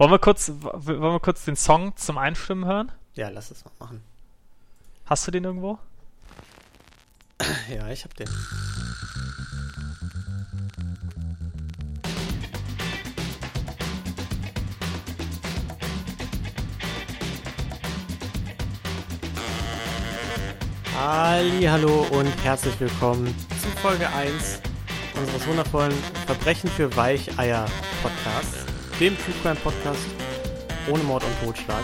Wollen wir kurz den Song zum Einstimmen hören? Ja, lass es mal machen. Hast du den irgendwo? Ja, ich hab den. Hallihallo und herzlich willkommen zu Folge 1 unseres wundervollen Verbrechen für Weicheier-Podcasts, dem True Crime Podcast ohne Mord und Totschlag.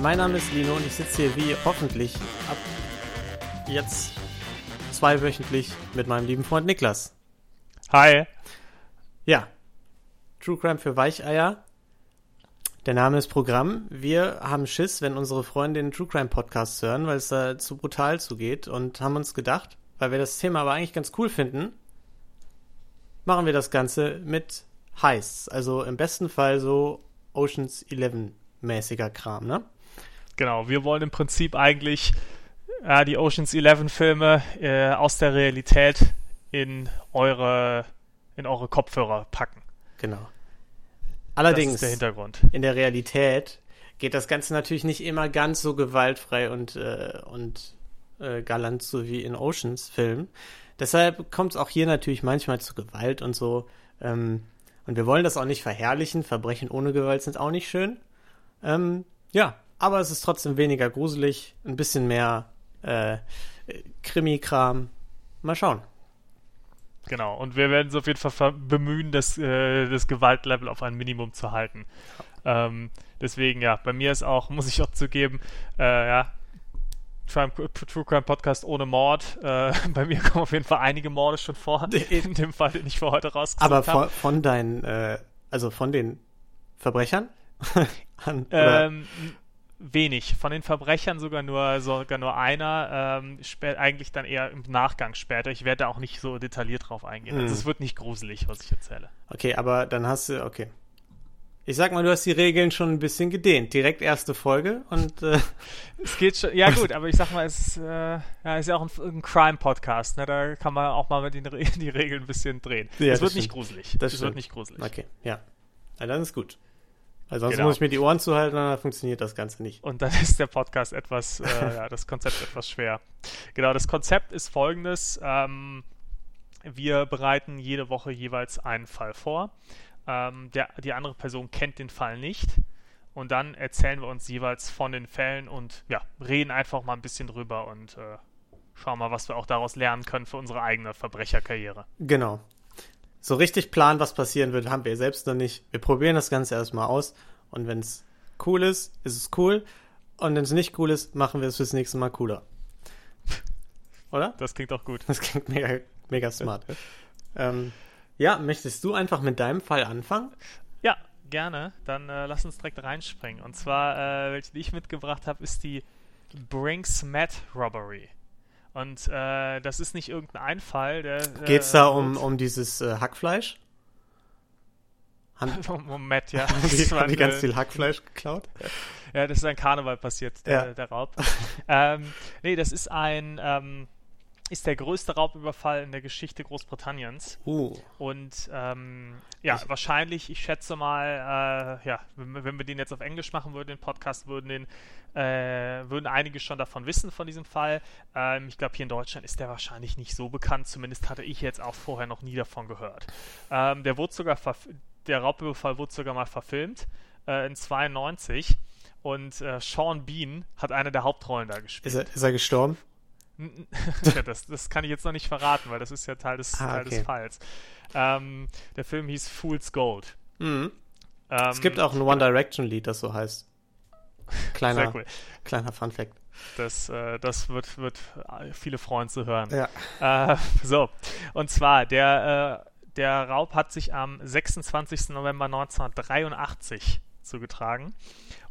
Mein Name ist Lino und ich sitze hier wie hoffentlich ab jetzt zweiwöchentlich mit meinem lieben Freund Niklas. Hi. Ja, True Crime für Weicheier. Der Name ist Programm. Wir haben Schiss, wenn unsere Freunde den True Crime Podcast hören, weil es da zu brutal zugeht, und haben uns gedacht, weil wir das Thema aber eigentlich ganz cool finden, machen wir das Ganze mit Heists. Also im besten Fall so Ocean's 11 mäßiger Kram, ne? Genau, wir wollen im Prinzip eigentlich die Ocean's 11 Filme aus der Realität in eure Kopfhörer packen. Genau. Allerdings, das ist der Hintergrund. In der Realität geht das Ganze natürlich nicht immer ganz so gewaltfrei und galant so wie in Oceans-Filmen. Deshalb kommt es auch hier natürlich manchmal zu Gewalt und so. Und wir wollen das auch nicht verherrlichen. Verbrechen ohne Gewalt sind auch nicht schön. Ja, aber es ist trotzdem weniger gruselig. Ein bisschen mehr Krimi-Kram. Mal schauen. Genau, und wir werden uns auf jeden Fall bemühen, das Gewaltlevel auf ein Minimum zu halten. Deswegen, ja, bei mir ist auch, muss ich auch zugeben, True Crime Podcast ohne Mord. Bei mir kommen auf jeden Fall einige Morde schon vor, in dem Fall, den ich für heute rausgesucht habe. Aber von deinen, also von den Verbrechern? Wenig. Von den Verbrechern sogar nur einer, eigentlich dann eher im Nachgang später. Ich werde da auch nicht so detailliert drauf eingehen. Also es wird nicht gruselig, was ich erzähle. Okay, aber dann hast du, okay. Ich sag mal, du hast die Regeln schon ein bisschen gedehnt. Direkt erste Folge und es geht schon, ja gut, aber ich sag mal, es ist ja auch ein Crime-Podcast, ne? Da kann man auch mal die Regeln ein bisschen drehen. Ja, es wird nicht gruselig. Das wird nicht gruselig. Okay, ja. Na, dann ist gut. Also sonst muss ich mir die Ohren zuhalten, dann funktioniert das Ganze nicht. Und dann ist der Podcast etwas, das Konzept etwas schwer. Genau, das Konzept ist folgendes. Wir bereiten jede Woche jeweils einen Fall vor. Die andere Person kennt den Fall nicht. Und dann erzählen wir uns jeweils von den Fällen und ja, reden einfach mal ein bisschen drüber und schauen mal, was wir auch daraus lernen können für unsere eigene Verbrecherkarriere. Genau. So richtig planen, was passieren wird, haben wir selbst noch nicht. Wir probieren das Ganze erstmal aus. Und wenn es cool ist, ist es cool. Und wenn es nicht cool ist, machen wir es fürs nächste Mal cooler. Oder? Das klingt auch gut. Das klingt mega, mega smart. Ja, möchtest du einfach mit deinem Fall anfangen? Ja, gerne. Dann lass uns direkt reinspringen. Und zwar, welche die ich mitgebracht habe, ist die Brink's-Mat Robbery. Und das ist nicht irgendein Fall. Geht's da um dieses Hackfleisch? Moment, ja. Haben die ganz viel Hackfleisch geklaut? Ja, das ist ein Karneval passiert, der Raub. Nee, das ist ist der größte Raubüberfall in der Geschichte Großbritanniens. Und wahrscheinlich, ich schätze mal, wenn wir den jetzt auf Englisch machen würden, den Podcast, würden einige schon davon wissen, von diesem Fall. Ich glaube, hier in Deutschland ist der wahrscheinlich nicht so bekannt. Zumindest hatte ich jetzt auch vorher noch nie davon gehört. Der Raubüberfall wurde sogar mal verfilmt, in 1992. Und Sean Bean hat eine der Hauptrollen da gespielt. Ist er gestorben? Ja, das kann ich jetzt noch nicht verraten, weil das ist ja Teil des, Teil des Falls. Der Film hieß Fool's Gold. Mhm. Es gibt auch ein One-Direction-Lied, das so heißt. Sehr cool. Kleiner Fun-Fact. Das wird viele Freunde hören. Ja. So, und zwar, der Raub hat sich am 26. November 1983 zugetragen.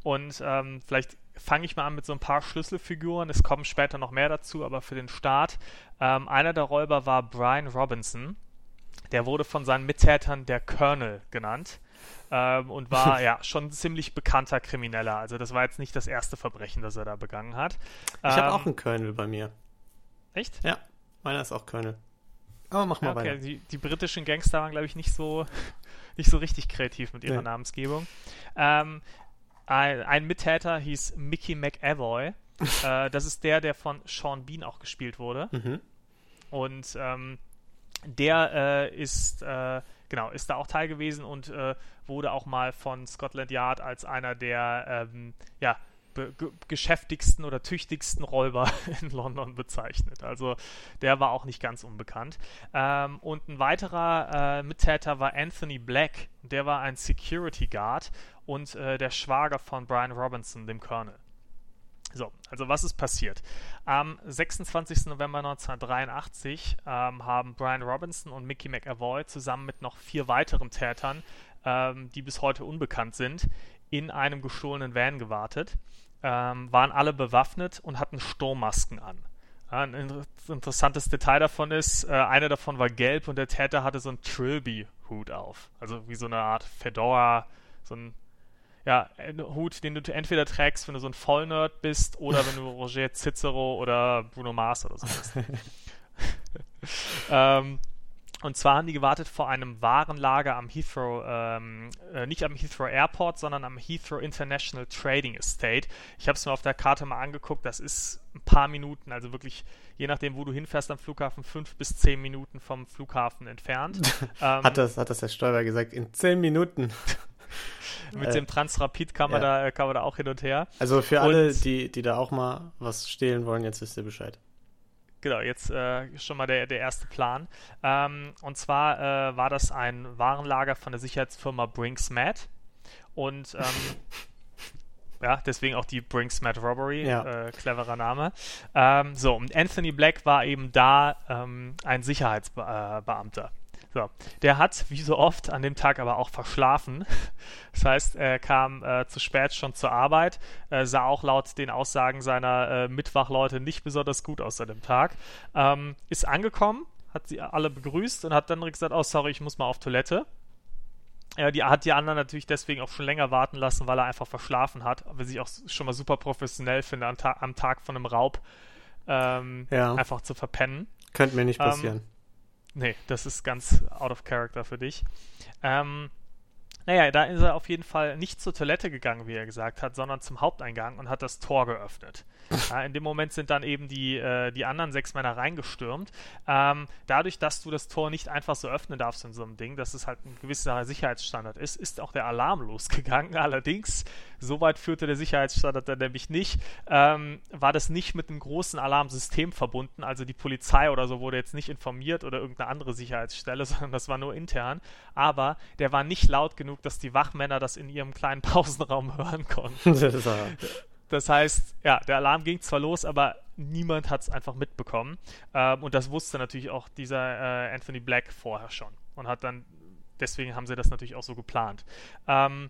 Und vielleicht fange ich mal an mit so ein paar Schlüsselfiguren. Es kommen später noch mehr dazu, aber für den Start. Einer der Räuber war Brian Robinson. Der wurde von seinen Mittätern der Colonel genannt und war ja schon ein ziemlich bekannter Krimineller. Also das war jetzt nicht das erste Verbrechen, das er da begangen hat. Ich habe auch einen Colonel bei mir. Echt? Ja, meiner ist auch Colonel. Aber mach mal weiter. Die britischen Gangster waren, glaube ich, nicht so nicht so richtig kreativ mit ihrer Namensgebung. Ein Mittäter hieß Mickey McAvoy. Das ist der von Sean Bean auch gespielt wurde. Mhm. Und der ist da auch Teil gewesen und wurde auch mal von Scotland Yard als einer der geschäftigsten oder tüchtigsten Räuber in London bezeichnet. Also der war auch nicht ganz unbekannt. Und ein weiterer Mittäter war Anthony Black. Der war ein Security Guard und der Schwager von Brian Robinson, dem Colonel. So, also was ist passiert? Am 26. November 1983 haben Brian Robinson und Mickey McAvoy zusammen mit noch 4 weiteren Tätern, die bis heute unbekannt sind, in einem gestohlenen Van gewartet, waren alle bewaffnet und hatten Sturmmasken an. Ein interessantes Detail davon ist, einer davon war gelb und der Täter hatte so einen Trilby-Hut auf. Also wie so eine Art Fedora, so ein Hut, den du entweder trägst, wenn du so ein Vollnerd bist oder wenn du Roger Cicero oder Bruno Mars oder so bist. Und zwar haben die gewartet vor einem Warenlager am Heathrow, nicht am Heathrow Airport, sondern am Heathrow International Trading Estate. Ich habe es mir auf der Karte mal angeguckt, das ist ein paar Minuten, also wirklich, je nachdem, wo du hinfährst am Flughafen, 5 bis 10 Minuten vom Flughafen entfernt. Hat das der Steuerer gesagt, in 10 Minuten. Mit dem Transrapid kann man da auch hin und her. Also für alle, die da auch mal was stehlen wollen, jetzt wisst ihr Bescheid. Genau, jetzt schon mal der erste Plan. Und zwar war das ein Warenlager von der Sicherheitsfirma Brink's-Mat. Und deswegen auch die Brink's-Mat Robbery, cleverer Name. Und Anthony Black war eben da ein Sicherheitsbeamter. So, der hat, wie so oft, an dem Tag aber auch verschlafen. Das heißt, er kam zu spät schon zur Arbeit, sah auch laut den Aussagen seiner Mitwachleute nicht besonders gut aus an dem Tag, ist angekommen, hat sie alle begrüßt und hat dann gesagt, oh sorry, ich muss mal auf Toilette. Hat die anderen natürlich deswegen auch schon länger warten lassen, weil er einfach verschlafen hat, was ich auch schon mal super professionell finde, am Tag von einem Raub einfach zu verpennen. Könnte mir nicht passieren. Nee, das ist ganz out of character für dich. Da ist er auf jeden Fall nicht zur Toilette gegangen, wie er gesagt hat, sondern zum Haupteingang und hat das Tor geöffnet. In dem Moment sind dann eben die anderen 6 Männer reingestürmt. Dadurch, dass du das Tor nicht einfach so öffnen darfst in so einem Ding, dass es halt ein gewisser Sicherheitsstandard ist, ist auch der Alarm losgegangen. Allerdings, soweit führte der Sicherheitsstandard dann nämlich nicht, war das nicht mit einem großen Alarmsystem verbunden. Also die Polizei oder so wurde jetzt nicht informiert oder irgendeine andere Sicherheitsstelle, sondern das war nur intern. Aber der war nicht laut genug, dass die Wachmänner das in ihrem kleinen Pausenraum hören konnten. Das heißt, der Alarm ging zwar los, aber niemand hat es einfach mitbekommen. Und das wusste natürlich auch dieser Anthony Black vorher schon. Und deswegen haben sie das natürlich auch so geplant. Dann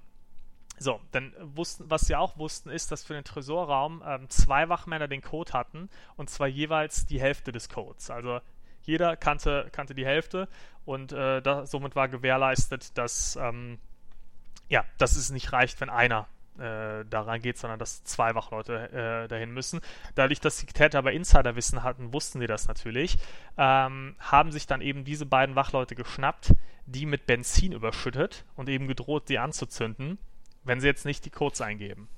was sie auch wussten, ist, dass für den Tresorraum 2 Wachmänner den Code hatten und zwar jeweils die Hälfte des Codes. Also jeder kannte die Hälfte und somit war gewährleistet, dass, dass es nicht reicht, wenn einer daran geht, sondern dass 2 Wachleute dahin müssen. Dadurch, dass die Täter aber Insiderwissen hatten, wussten sie das natürlich, haben sich dann eben diese beiden Wachleute geschnappt, die mit Benzin überschüttet und eben gedroht, sie anzuzünden, wenn sie jetzt nicht die Codes eingeben.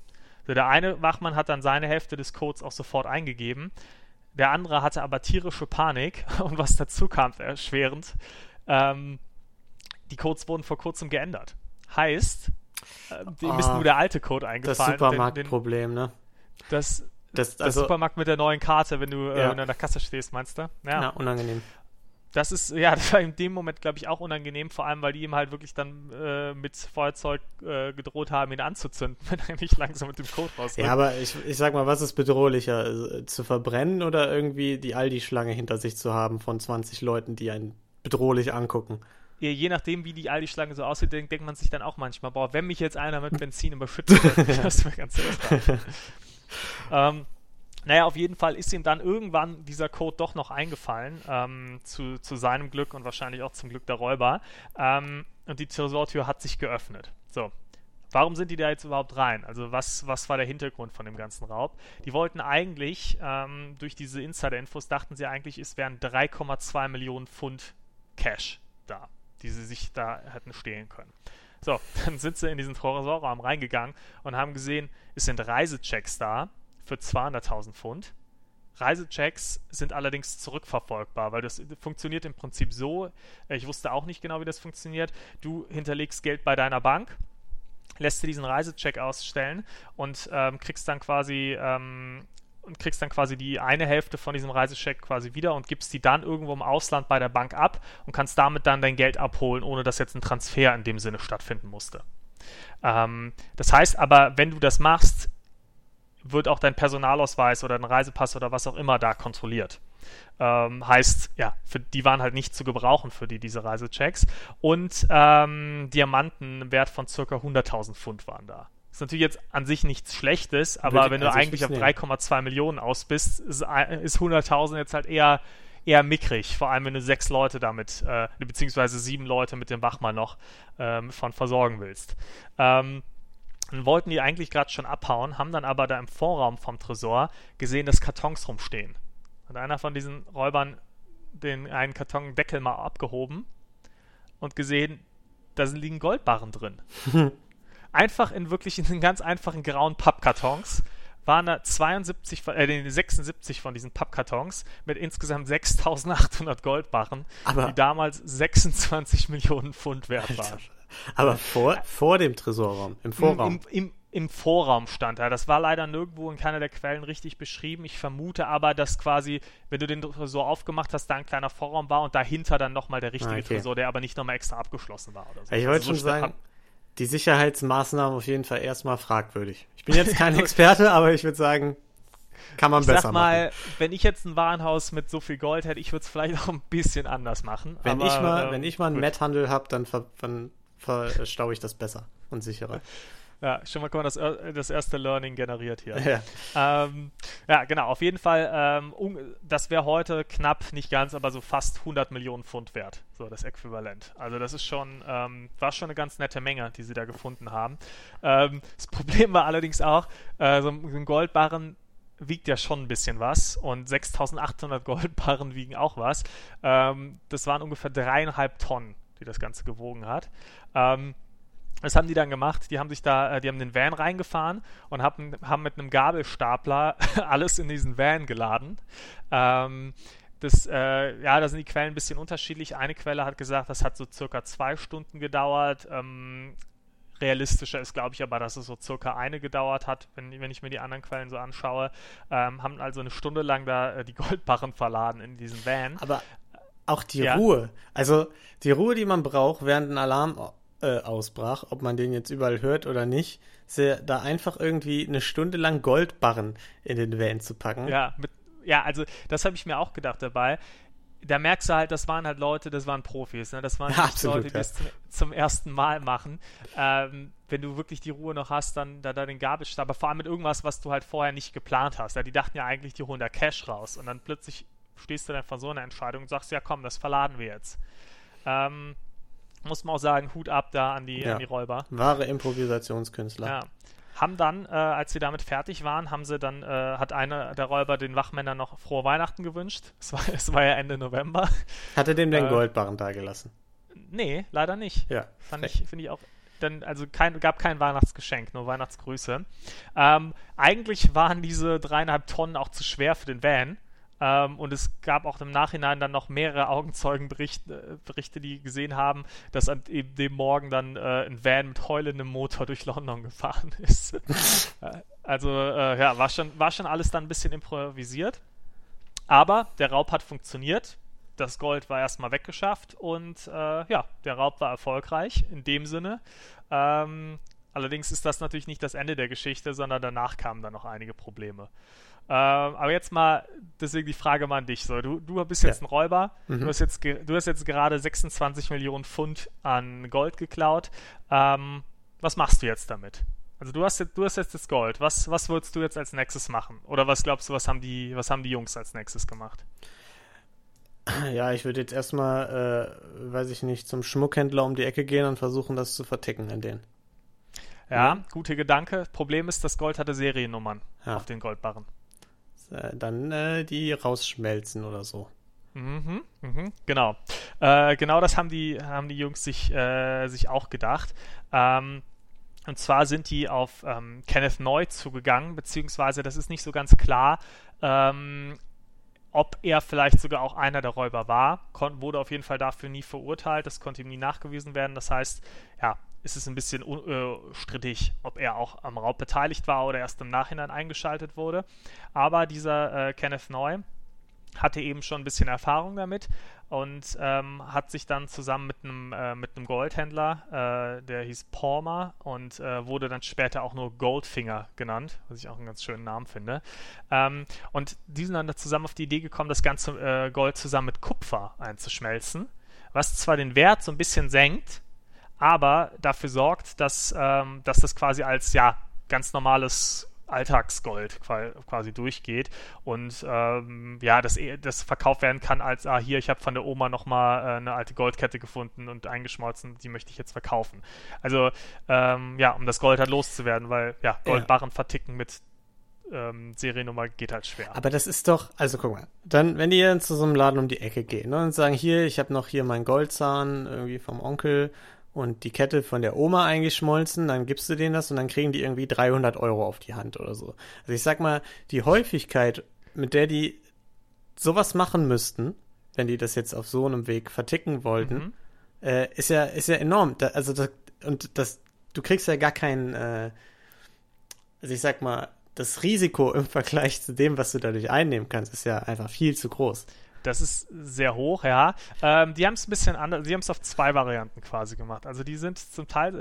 Also der eine Wachmann hat dann seine Hälfte des Codes auch sofort eingegeben. Der andere hatte aber tierische Panik und was dazu kam, erschwerend, die Codes wurden vor kurzem geändert. Heißt, dem ist nur der alte Code eingefallen. Das Supermarktproblem, ne? Das Supermarkt mit der neuen Karte, wenn du an der Kasse stehst, meinst du? Ja, na, unangenehm. Das ist, das war in dem Moment, glaube ich, auch unangenehm, vor allem, weil die ihm halt wirklich dann mit Feuerzeug gedroht haben, ihn anzuzünden, wenn er nicht langsam mit dem Code rauskommt. Ja, aber ich sag mal, was ist bedrohlicher, also, zu verbrennen oder irgendwie die Aldi-Schlange hinter sich zu haben von 20 Leuten, die einen bedrohlich angucken? Ja, je nachdem, wie die Aldi-Schlange so aussieht, denkt man sich dann auch manchmal, boah, wenn mich jetzt einer mit Benzin überschüttet, das wäre ganz lustig. Auf jeden Fall ist ihm dann irgendwann dieser Code doch noch eingefallen, zu seinem Glück und wahrscheinlich auch zum Glück der Räuber. Und die Tresortür hat sich geöffnet. So, warum sind die da jetzt überhaupt rein? Also was war der Hintergrund von dem ganzen Raub? Die wollten eigentlich, durch diese Insider-Infos dachten sie eigentlich, es wären 3,2 Millionen Pfund Cash da, die sie sich da hätten stehlen können. So, dann sind sie in diesen Tresorraum reingegangen und haben gesehen, es sind Reisechecks da für 200.000 Pfund. Reisechecks sind allerdings zurückverfolgbar, weil das funktioniert im Prinzip so, ich wusste auch nicht genau, wie das funktioniert, du hinterlegst Geld bei deiner Bank, lässt dir diesen Reisecheck ausstellen und kriegst dann quasi die eine Hälfte von diesem Reisecheck quasi wieder und gibst die dann irgendwo im Ausland bei der Bank ab und kannst damit dann dein Geld abholen, ohne dass jetzt ein Transfer in dem Sinne stattfinden musste. Das heißt aber, wenn du das machst, wird auch dein Personalausweis oder dein Reisepass oder was auch immer da kontrolliert. Heißt, ja, für die waren halt nicht zu gebrauchen, für die diese Reisechecks. Und Diamanten im Wert von ca. 100.000 Pfund waren da. Ist natürlich jetzt an sich nichts Schlechtes, aber wenn du eigentlich auf 3,2 Millionen aus bist, ist 100.000 jetzt halt eher mickrig. Vor allem, wenn du 6 Leute damit, beziehungsweise 7 Leute mit dem Wachmann noch von versorgen willst. Dann wollten die eigentlich gerade schon abhauen, haben dann aber da im Vorraum vom Tresor gesehen, dass Kartons rumstehen. Und einer von diesen Räubern den einen Kartondeckel mal abgehoben und gesehen, da liegen Goldbarren drin. Einfach in ganz einfachen grauen Pappkartons waren da 76 von diesen Pappkartons mit insgesamt 6.800 Goldbarren, aber die damals 26 Millionen Pfund wert waren. Aber vor dem Tresorraum, im Vorraum? Im Vorraum stand er. Das war leider nirgendwo in keiner der Quellen richtig beschrieben. Ich vermute aber, dass quasi, wenn du den Tresor aufgemacht hast, da ein kleiner Vorraum war und dahinter dann nochmal der richtige Tresor, der aber nicht nochmal extra abgeschlossen war. Oder so. Ich wollte schon sagen, die Sicherheitsmaßnahmen auf jeden Fall erstmal fragwürdig. Ich bin jetzt kein Experte, aber ich würde sagen, kann man besser machen. Ich sag mal, wenn ich jetzt ein Warenhaus mit so viel Gold hätte, ich würde es vielleicht auch ein bisschen anders machen. Wenn ich mal einen Metthandel habe, dann verstaue ich das besser und sicherer. Ja, schon mal kann man das erste Learning generiert hier. Ja, genau, auf jeden Fall, das wäre heute knapp, nicht ganz, aber so fast 100 Millionen Pfund wert, so das Äquivalent. Also das ist schon, war schon eine ganz nette Menge, die sie da gefunden haben. Das Problem war allerdings auch, so ein Goldbarren wiegt ja schon ein bisschen was und 6.800 Goldbarren wiegen auch was. Das waren ungefähr 3,5 Tonnen, die das Ganze gewogen hat. Was haben die dann gemacht? Die haben den Van reingefahren und haben mit einem Gabelstapler alles in diesen Van geladen. Da sind die Quellen ein bisschen unterschiedlich. Eine Quelle hat gesagt, das hat so circa 2 Stunden gedauert. Realistischer ist, glaube ich, aber dass es so circa eine gedauert hat, wenn ich mir die anderen Quellen so anschaue. Haben also 1 Stunde lang da die Goldbarren verladen in diesen Van. Aber auch Ruhe. Also die Ruhe, die man braucht, während ein Alarm ausbrach, ob man den jetzt überall hört oder nicht, ist ja da einfach irgendwie 1 Stunde lang Goldbarren in den Van zu packen. Also das habe ich mir auch gedacht dabei. Da merkst du halt, das waren halt Leute, das waren Profis, ne? Das waren ja, absolut, Leute, die es zum ersten Mal machen. Wenn du wirklich die Ruhe noch hast, dann da den Gabelstab, aber vor allem mit irgendwas, was du halt vorher nicht geplant hast. Ja, die dachten ja eigentlich, die holen da Cash raus und dann plötzlich stehst du dann vor so einer Entscheidung und sagst, ja komm, das verladen wir jetzt. Muss man auch sagen, Hut ab da an die Räuber. Wahre Improvisationskünstler. Ja. Haben dann, als sie damit fertig waren, hat einer der Räuber den Wachmännern noch frohe Weihnachten gewünscht. Es war ja Ende November. Hat er dem den Goldbarren dagelassen? Nee, leider nicht. Ja. Finde ich auch. Gab kein Weihnachtsgeschenk, nur Weihnachtsgrüße. Eigentlich waren diese 3,5 Tonnen auch zu schwer für den Van. Und es gab auch im Nachhinein dann noch mehrere Augenzeugenberichte, die gesehen haben, dass an dem Morgen dann ein Van mit heulendem Motor durch London gefahren ist. War schon alles dann ein bisschen improvisiert. Aber der Raub hat funktioniert. Das Gold war erstmal weggeschafft und der Raub war erfolgreich in dem Sinne. Allerdings ist das natürlich nicht das Ende der Geschichte, sondern danach kamen dann noch einige Probleme. Aber jetzt mal, deswegen die Frage mal an dich. So, du bist jetzt ein Räuber, du hast jetzt gerade 26 Millionen Pfund an Gold geklaut. Was machst du jetzt damit? Also du hast jetzt das Gold. Was würdest du jetzt als nächstes machen? Oder was glaubst du, was haben die Jungs als nächstes gemacht? Ja, ich würde jetzt erstmal, weiß ich nicht, zum Schmuckhändler um die Ecke gehen und versuchen, das zu verticken an denen. Ja, guter Gedanke. Problem ist, das Gold hatte Seriennummern auf den Goldbarren. Dann die rausschmelzen oder so. Mhm, genau. Genau das haben die Jungs sich auch gedacht. Und zwar sind die auf Kenneth Neu zugegangen, beziehungsweise das ist nicht so ganz klar, ob er vielleicht sogar auch einer der Räuber war. Wurde auf jeden Fall dafür nie verurteilt, das konnte ihm nie nachgewiesen werden. Das heißt, ja, es ist ein bisschen strittig, ob er auch am Raub beteiligt war oder erst im Nachhinein eingeschaltet wurde. Aber dieser Kenneth Neu hatte eben schon ein bisschen Erfahrung damit und hat sich dann zusammen mit einem Goldhändler, der hieß Palmer und wurde dann später auch nur Goldfinger genannt, was ich auch einen ganz schönen Namen finde. Und die sind dann zusammen auf die Idee gekommen, das ganze Gold zusammen mit Kupfer einzuschmelzen, was zwar den Wert so ein bisschen senkt, aber dafür sorgt, dass das quasi als ja ganz normales Alltagsgold quasi durchgeht und ja, das verkauft werden kann als, hier, ich habe von der Oma nochmal eine alte Goldkette gefunden und eingeschmolzen, die möchte ich jetzt verkaufen. Also, ja, um das Gold halt loszuwerden, weil, ja, Goldbarren verticken mit Seriennummer geht halt schwer. Aber das ist doch, also guck mal, dann, wenn die dann zu so einem Laden um die Ecke gehen, ne, und sagen, hier, ich habe noch hier meinen Goldzahn irgendwie vom Onkel und die Kette von der Oma eingeschmolzen, dann gibst du denen das und dann kriegen die irgendwie 300 € auf die Hand oder so. Also ich sag mal, die Häufigkeit, mit der die sowas machen müssten, wenn die das jetzt auf so einem Weg verticken wollten, ist ja enorm. Du kriegst ja gar keinen, also ich sag mal, das Risiko im Vergleich zu dem, was du dadurch einnehmen kannst, ist ja einfach viel zu groß. Das ist sehr hoch, ja. Die haben es ein bisschen anders, sie haben es auf zwei Varianten quasi gemacht. Also die sind zum Teil,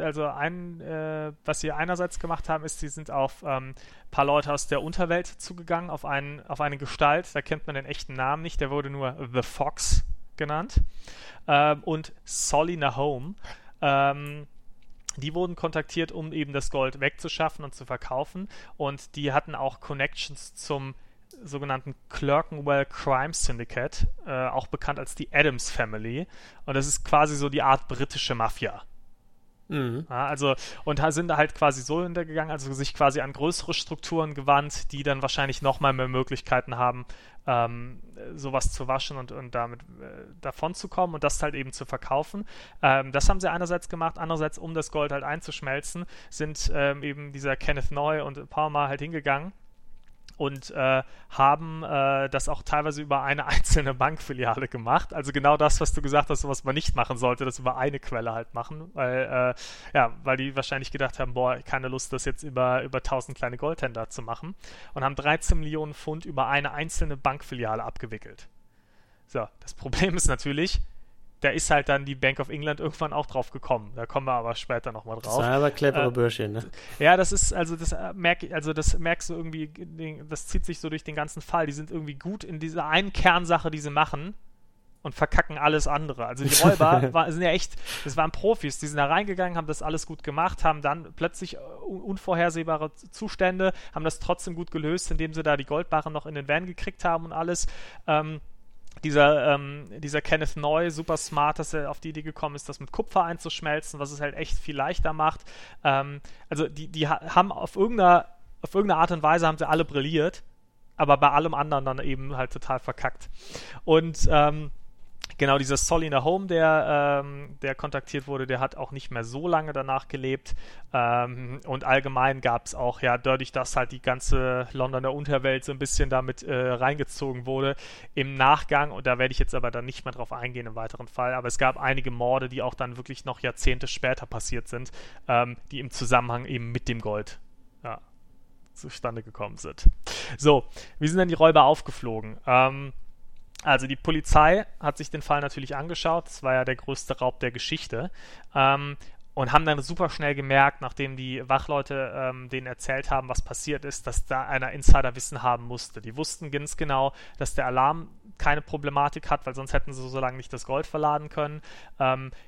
was sie einerseits gemacht haben, ist, sie sind auf ein paar Leute aus der Unterwelt zugegangen, auf eine Gestalt, da kennt man den echten Namen nicht, der wurde nur The Fox genannt. Und Solly Nahome. Die wurden kontaktiert, um eben das Gold wegzuschaffen und zu verkaufen. Und die hatten auch Connections zum sogenannten Clerkenwell Crime Syndicate, auch bekannt als die Adams Family. Und das ist quasi so die Art britische Mafia. Mhm. Ja, also, und sind da halt quasi so hintergegangen, also sich quasi an größere Strukturen gewandt, die dann wahrscheinlich nochmal mehr Möglichkeiten haben, sowas zu waschen und damit davon zu kommen und das halt eben zu verkaufen. Das haben sie einerseits gemacht, andererseits, um das Gold halt einzuschmelzen, sind eben dieser Kenneth Neu und Palmer halt hingegangen und haben das auch teilweise über eine einzelne Bankfiliale gemacht. Also genau das, was du gesagt hast, was man nicht machen sollte, das über eine Quelle halt machen, weil weil die wahrscheinlich gedacht haben, boah, keine Lust, das jetzt über 1000 kleine Goldhändler zu machen, und haben 13 Millionen Pfund über eine einzelne Bankfiliale abgewickelt. So, das Problem ist natürlich, da ist halt dann die Bank of England irgendwann auch drauf gekommen. Da kommen wir aber später nochmal drauf. Das war aber clevere Bürschchen, ne? Ja, das ist, das merkst du irgendwie, das zieht sich so durch den ganzen Fall. Die sind irgendwie gut in dieser einen Kernsache, die sie machen, und verkacken alles andere. Also die Räuber sind ja echt, das waren Profis, die sind da reingegangen, haben das alles gut gemacht, haben dann plötzlich unvorhersehbare Zustände, haben das trotzdem gut gelöst, indem sie da die Goldbarren noch in den Van gekriegt haben und alles. Dieser Kenneth Neu, super smart, dass er auf die Idee gekommen ist, das mit Kupfer einzuschmelzen, was es halt echt viel leichter macht. Also die haben auf irgendeine Art und Weise haben sie alle brilliert, aber bei allem anderen dann eben halt total verkackt. Und genau, dieser Solly Nahome, der kontaktiert wurde, der hat auch nicht mehr so lange danach gelebt. Und allgemein gab es auch, ja, dadurch, dass halt die ganze Londoner Unterwelt so ein bisschen damit reingezogen wurde, im Nachgang, und da werde ich jetzt aber dann nicht mehr drauf eingehen im weiteren Fall, aber es gab einige Morde, die auch dann wirklich noch Jahrzehnte später passiert sind, die im Zusammenhang eben mit dem Gold, ja, zustande gekommen sind. So, wie sind denn die Räuber aufgeflogen? Also die Polizei hat sich den Fall natürlich angeschaut, das war ja der größte Raub der Geschichte, und haben dann super schnell gemerkt, nachdem die Wachleute denen erzählt haben, was passiert ist, dass da einer Insiderwissen haben musste. Die wussten ganz genau, dass der Alarm keine Problematik hat, weil sonst hätten sie so lange nicht das Gold verladen können.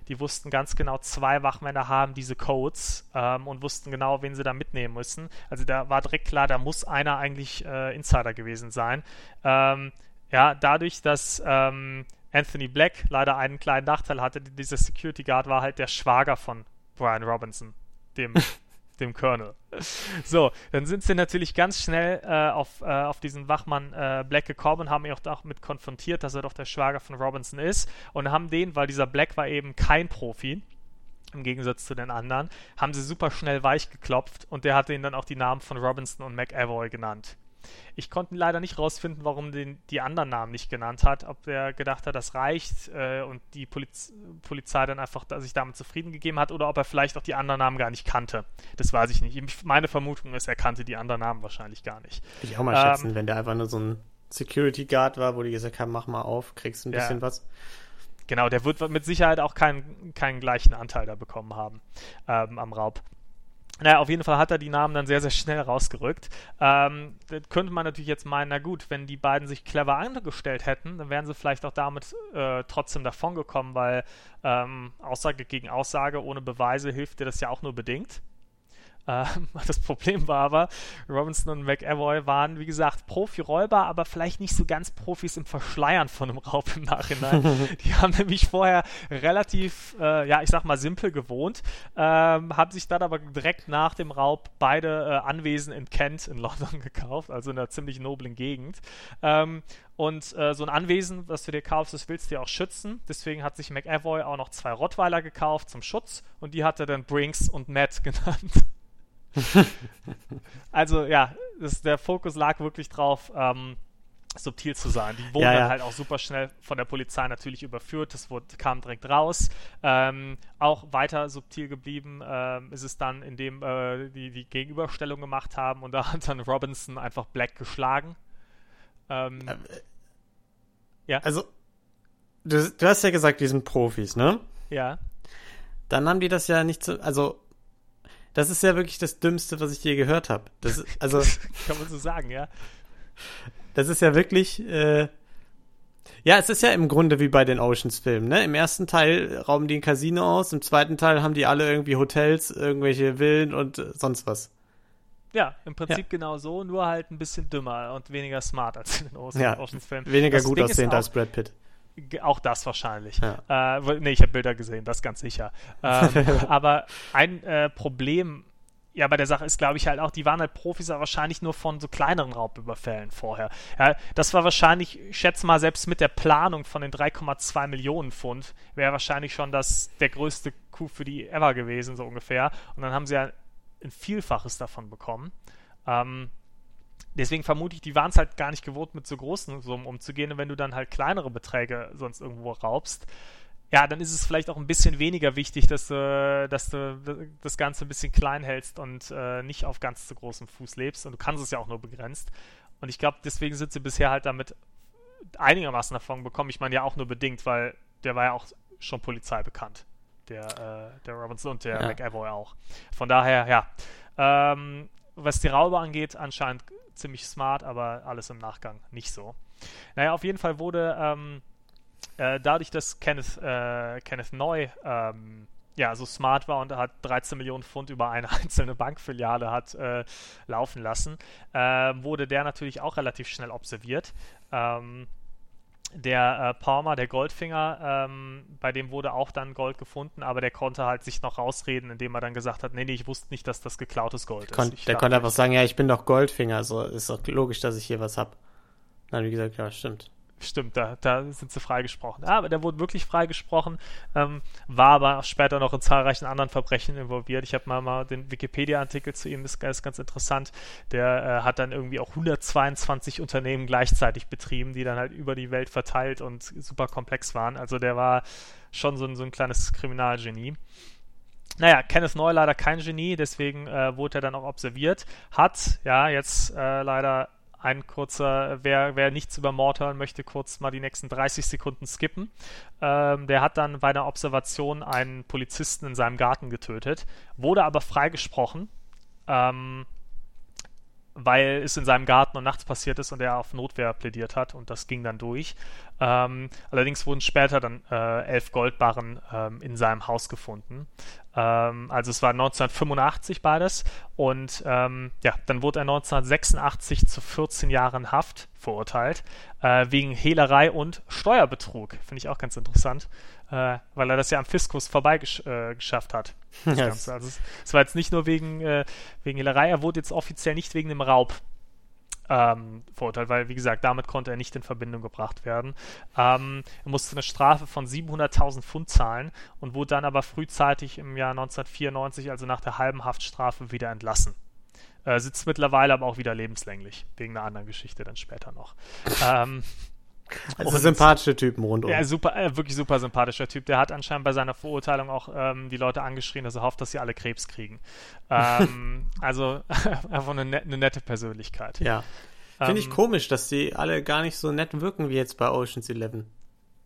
Die wussten ganz genau, 2 Wachmänner haben diese Codes und wussten genau, wen sie da mitnehmen müssen. Also da war direkt klar, da muss einer eigentlich Insider gewesen sein. Ja, dadurch, dass Anthony Black leider einen kleinen Nachteil hatte, dieser Security Guard war halt der Schwager von Brian Robinson, dem dem Colonel. So, dann sind sie natürlich ganz schnell auf diesen Wachmann Black gekommen und haben ihn auch damit konfrontiert, dass er doch der Schwager von Robinson ist, und haben den, weil dieser Black war eben kein Profi, im Gegensatz zu den anderen, haben sie super schnell weich geklopft, und der hatte ihnen dann auch die Namen von Robinson und McAvoy genannt. Ich konnte leider nicht rausfinden, warum die anderen Namen nicht genannt hat, ob der gedacht hat, das reicht und die Polizei dann einfach sich damit zufrieden gegeben hat, oder ob er vielleicht auch die anderen Namen gar nicht kannte. Das weiß ich nicht. Meine Vermutung ist, er kannte die anderen Namen wahrscheinlich gar nicht. Würde ich auch mal schätzen, wenn der einfach nur so ein Security Guard war, wo die gesagt haben, mach mal auf, kriegst ein bisschen was. Genau, der wird mit Sicherheit auch keinen gleichen Anteil da bekommen haben am Raub. Naja, auf jeden Fall hat er die Namen dann sehr, sehr schnell rausgerückt. Das könnte man natürlich jetzt meinen, na gut, wenn die beiden sich clever angestellt hätten, dann wären sie vielleicht auch damit trotzdem davongekommen, weil Aussage gegen Aussage ohne Beweise hilft dir das ja auch nur bedingt. Das Problem war aber, Robinson und McAvoy waren, wie gesagt, Profi-Räuber, aber vielleicht nicht so ganz Profis im Verschleiern von einem Raub im Nachhinein. Die haben nämlich vorher relativ, simpel gewohnt, haben sich dann aber direkt nach dem Raub beide Anwesen in Kent in London gekauft, also in einer ziemlich noblen Gegend. So ein Anwesen, was du dir kaufst, das willst du ja auch schützen. Deswegen hat sich McAvoy auch noch 2 Rottweiler gekauft zum Schutz, und die hat er dann Brink's-Mat genannt. Also ja, der Fokus lag wirklich drauf, subtil zu sein. Die wurden dann halt auch super schnell von der Polizei natürlich überführt, das kam direkt raus. Auch weiter subtil geblieben ist es dann, indem die Gegenüberstellung gemacht haben, und da hat dann Robinson einfach Black geschlagen. Also du hast ja gesagt, die sind Profis, ne? Ja. Dann haben die das ja nicht so, also das ist ja wirklich das Dümmste, was ich je gehört habe. Also, kann man so sagen, ja. Das ist ja wirklich, es ist ja im Grunde wie bei den Oceans-Filmen, ne? Im ersten Teil rauben die ein Casino aus, im zweiten Teil haben die alle irgendwie Hotels, irgendwelche Villen und sonst was. Ja, im Prinzip genau so, nur halt ein bisschen dümmer und weniger smart als in den Oceans-Filmen. Weniger gut aussehend als Brad Pitt. Auch das wahrscheinlich. Ja. Ich habe Bilder gesehen, das ganz sicher. Aber ein Problem bei der Sache ist, glaube ich, halt auch, die waren halt Profis, aber wahrscheinlich nur von so kleineren Raubüberfällen vorher. Ja, das war wahrscheinlich, ich schätze mal, selbst mit der Planung von den 3,2 Millionen Pfund, wäre wahrscheinlich schon der größte Coup für die ever gewesen, so ungefähr. Und dann haben sie ja ein Vielfaches davon bekommen. Deswegen vermute ich, die waren es halt gar nicht gewohnt, mit so großen Summen umzugehen. Und wenn du dann halt kleinere Beträge sonst irgendwo raubst, ja, dann ist es vielleicht auch ein bisschen weniger wichtig, dass du das Ganze ein bisschen klein hältst und nicht auf ganz zu großem Fuß lebst. Und du kannst es ja auch nur begrenzt. Und ich glaube, deswegen sind sie bisher halt damit einigermaßen davon bekommen. Ich meine ja auch nur bedingt, weil der war ja auch schon Polizei bekannt, der Robinson und der McAvoy auch. Von daher, ja. Was die Raube angeht, anscheinend ziemlich smart, aber alles im Nachgang nicht so. Naja, auf jeden Fall wurde dadurch, dass Kenneth Neu so smart war und hat 13 Millionen Pfund über eine einzelne Bankfiliale hat laufen lassen, wurde der natürlich auch relativ schnell observiert. Der Palmer, der Goldfinger, bei dem wurde auch dann Gold gefunden, aber der konnte halt sich noch rausreden, indem er dann gesagt hat, nee, ich wusste nicht, dass das geklautes Gold ist. Der konnte einfach sagen, ich bin doch Goldfinger, also ist doch logisch, dass ich hier was hab. Dann habe ich gesagt, ja, stimmt. Stimmt, da sind sie freigesprochen. Ja, aber der wurde wirklich freigesprochen, war aber später noch in zahlreichen anderen Verbrechen involviert. Ich habe mal den Wikipedia-Artikel zu ihm, ist ganz interessant. Der hat dann irgendwie auch 122 Unternehmen gleichzeitig betrieben, die dann halt über die Welt verteilt und super komplex waren. Also der war schon so ein kleines Kriminalgenie. Naja, Kenneth Neu leider kein Genie, deswegen wurde er dann auch observiert. Hat, jetzt leider... Ein kurzer, wer nichts über Mord hören möchte, kurz mal die nächsten 30 Sekunden skippen. Der hat dann bei einer Observation einen Polizisten in seinem Garten getötet, wurde aber freigesprochen, weil es in seinem Garten und nachts passiert ist und er auf Notwehr plädiert hat, und das ging dann durch. Allerdings wurden später dann 11 Goldbarren in seinem Haus gefunden. Also es war 1985 beides und dann wurde er 1986 zu 14 Jahren Haft verurteilt, wegen Hehlerei und Steuerbetrug. Finde ich auch ganz interessant, weil er das ja am Fiskus vorbeigeschafft hat. Das Ganze. Also es war jetzt nicht nur wegen Hehlerei, er wurde jetzt offiziell nicht wegen dem Raub verurteilt, weil, wie gesagt, damit konnte er nicht in Verbindung gebracht werden. Er musste eine Strafe von 700.000 Pfund zahlen und wurde dann aber frühzeitig im Jahr 1994, also nach der halben Haftstrafe, wieder entlassen. Sitzt mittlerweile aber auch wieder lebenslänglich, wegen einer anderen Geschichte dann später noch. Also sympathische Typen rundum. Ja, super, wirklich super sympathischer Typ. Der hat anscheinend bei seiner Verurteilung auch die Leute angeschrien, dass er hofft, dass sie alle Krebs kriegen. Also einfach eine nette Persönlichkeit. Ja. Finde ich komisch, dass die alle gar nicht so nett wirken wie jetzt bei Ocean's 11.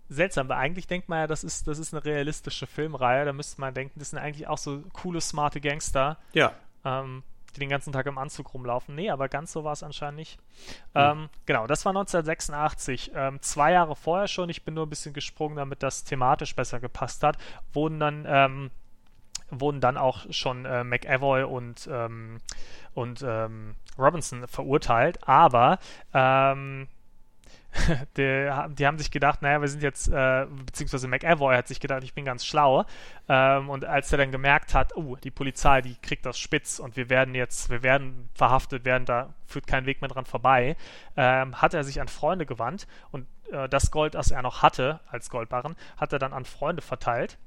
Seltsam, weil eigentlich denkt man ja, das ist eine realistische Filmreihe. Da müsste man denken, das sind eigentlich auch so coole, smarte Gangster. Ja. Die den ganzen Tag im Anzug rumlaufen. Nee, aber ganz so war es anscheinend nicht. Genau, das war 1986. 2 Jahre vorher schon, ich bin nur ein bisschen gesprungen, damit das thematisch besser gepasst hat, wurden dann auch schon McAvoy und Robinson verurteilt, aber die haben sich gedacht, naja, wir sind jetzt, beziehungsweise McAvoy hat sich gedacht, ich bin ganz schlau. Und als er dann gemerkt hat, die Polizei, die kriegt das spitz und wir werden verhaftet, da führt kein Weg mehr dran vorbei, hat er sich an Freunde gewandt und das Gold, das er noch hatte als Goldbarren, hat er dann an Freunde verteilt,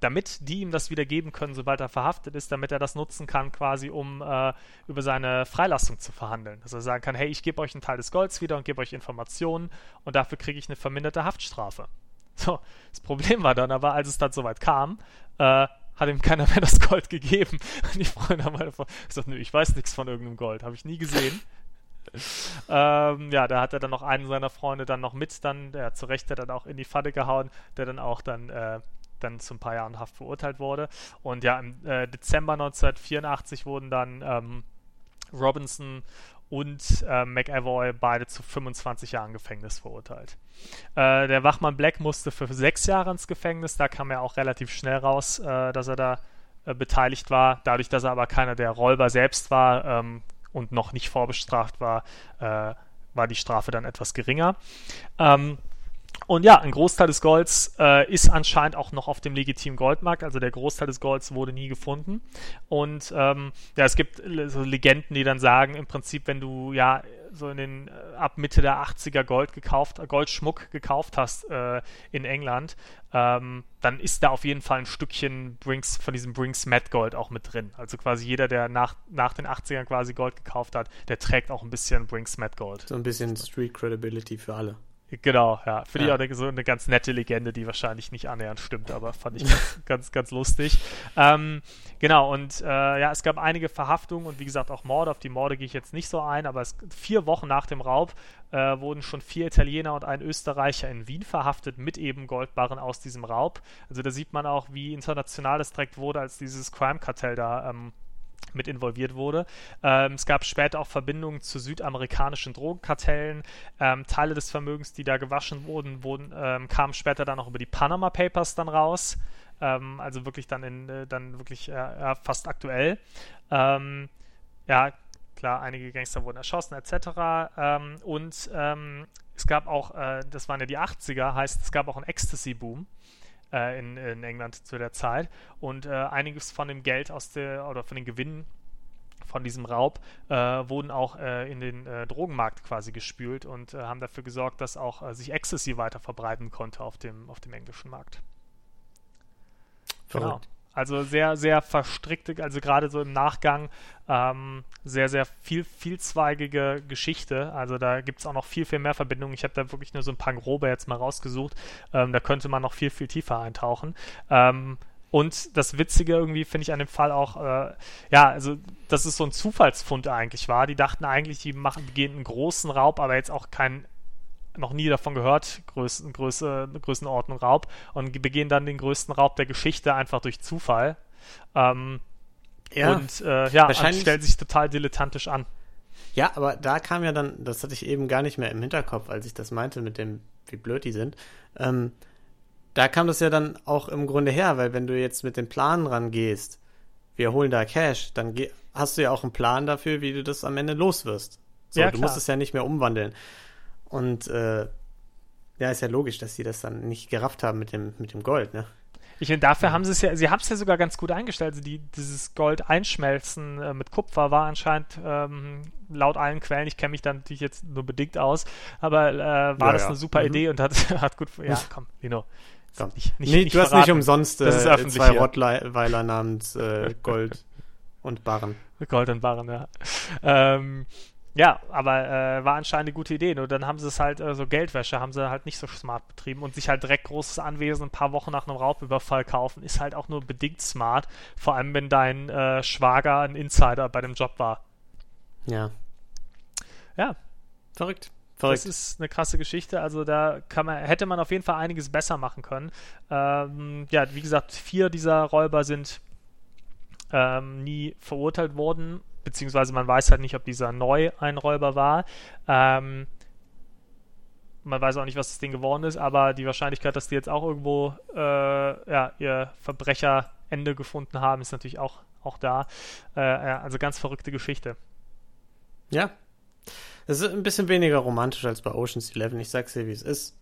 damit die ihm das wieder geben können, sobald er verhaftet ist, damit er das nutzen kann, quasi um über seine Freilassung zu verhandeln. Dass er sagen kann, hey, ich gebe euch einen Teil des Golds wieder und gebe euch Informationen und dafür kriege ich eine verminderte Haftstrafe. So, das Problem war dann aber, als es dann soweit kam, hat ihm keiner mehr das Gold gegeben. Und die Freunde haben einfach gesagt, nö, ich weiß nichts von irgendeinem Gold, habe ich nie gesehen. Da hat er dann noch einen seiner Freunde dann noch mit, der zu Recht hat dann auch in die Pfanne gehauen, der dann auch dann zu ein paar Jahren Haft verurteilt wurde. Und ja, im Dezember 1984 wurden dann Robinson und McAvoy beide zu 25 Jahren Gefängnis verurteilt. Der Wachmann Black musste für 6 Jahre ins Gefängnis, da kam er auch relativ schnell raus, dass er da beteiligt war. Dadurch, dass er aber keiner der Räuber selbst war und noch nicht vorbestraft war, war die Strafe dann etwas geringer. Und ja, ein Großteil des Golds ist anscheinend auch noch auf dem legitimen Goldmarkt, also der Großteil des Golds wurde nie gefunden. Und es gibt so Legenden, die dann sagen, im Prinzip, wenn du so ab Mitte der 80er Goldschmuck gekauft hast in England, dann ist da auf jeden Fall ein Stückchen von diesem Brink's-Mat Gold auch mit drin. Also quasi jeder, der nach den 80ern quasi Gold gekauft hat, der trägt auch ein bisschen Brink's-Mat Gold. So ein bisschen Street Credibility für alle. Genau, ja. Für die auch so eine ganz nette Legende, die wahrscheinlich nicht annähernd stimmt, aber fand ich ganz, ganz lustig. Es gab einige Verhaftungen und wie gesagt auch Morde. Auf die Morde gehe ich jetzt nicht so ein, aber 4 Wochen nach dem Raub wurden schon 4 Italiener und ein Österreicher in Wien verhaftet mit eben Goldbarren aus diesem Raub. Also da sieht man auch, wie international es direkt wurde, als dieses Crime-Kartell da mit involviert wurde. Es gab später auch Verbindungen zu südamerikanischen Drogenkartellen. Teile des Vermögens, die da gewaschen wurden kamen später dann auch über die Panama Papers dann raus. Also wirklich dann wirklich fast aktuell. Klar, einige Gangster wurden erschossen etc. Es gab auch, das waren ja die 80er, heißt, es gab auch einen Ecstasy-Boom in England zu der Zeit und einiges von dem Geld von den Gewinnen von diesem Raub wurden auch in den Drogenmarkt quasi gespült und haben dafür gesorgt, dass auch sich Ecstasy weiter verbreiten konnte auf dem englischen Markt. Genau. Also sehr, sehr verstrickte, also gerade so im Nachgang sehr, sehr vielzweigige Geschichte. Also da gibt es auch noch viel, viel mehr Verbindungen. Ich habe da wirklich nur so ein paar grobe jetzt mal rausgesucht. Da könnte man noch viel, viel tiefer eintauchen. Und das Witzige irgendwie finde ich an dem Fall auch, dass es so ein Zufallsfund eigentlich war. Die dachten eigentlich, begehen einen großen Raub, aber jetzt auch keinen, noch nie davon gehört, Größenordnung Raub, und begehen dann den größten Raub der Geschichte einfach durch Zufall. Stellt sich total dilettantisch an. Ja, aber da kam ja dann, das hatte ich eben gar nicht mehr im Hinterkopf, als ich das meinte mit dem, wie blöd die sind, da kam das ja dann auch im Grunde her, weil wenn du jetzt mit dem Plan rangehst, wir holen da Cash, dann hast du ja auch einen Plan dafür, wie du das am Ende loswirst. So, ja, du musst es ja nicht mehr umwandeln. Und ja, ist ja logisch, dass sie das dann nicht gerafft haben mit dem Gold, ne? Ich finde, dafür haben sie es ja, sie haben es ja sogar ganz gut eingestellt. Also dieses Gold einschmelzen mit Kupfer war anscheinend laut allen Quellen, ich kenne mich da natürlich jetzt nur bedingt aus, aber war das eine super Idee und hat gut, ja, komm, Lino. Nicht du verraten. Hast nicht umsonst zwei Rottweiler namens Gold und Barren. Gold und Barren, ja. Ja, aber war anscheinend eine gute Idee. Nur dann haben sie es halt, so Geldwäsche haben sie halt nicht so smart betrieben. Und sich halt direkt großes Anwesen ein paar Wochen nach einem Raubüberfall kaufen, ist halt auch nur bedingt smart. Vor allem, wenn dein Schwager ein Insider bei dem Job war. Ja. Ja. Verrückt. Das ist eine krasse Geschichte. Also da hätte man auf jeden Fall einiges besser machen können. Ja, wie gesagt, 4 dieser Räuber sind nie verurteilt worden. Beziehungsweise man weiß halt nicht, ob dieser neu ein Räuber war. Man weiß auch nicht, was das Ding geworden ist, aber die Wahrscheinlichkeit, dass die jetzt auch irgendwo ihr Verbrecherende gefunden haben, ist natürlich auch da. Also ganz verrückte Geschichte. Ja. Es ist ein bisschen weniger romantisch als bei Ocean's 11. Ich sag's dir, wie es ist.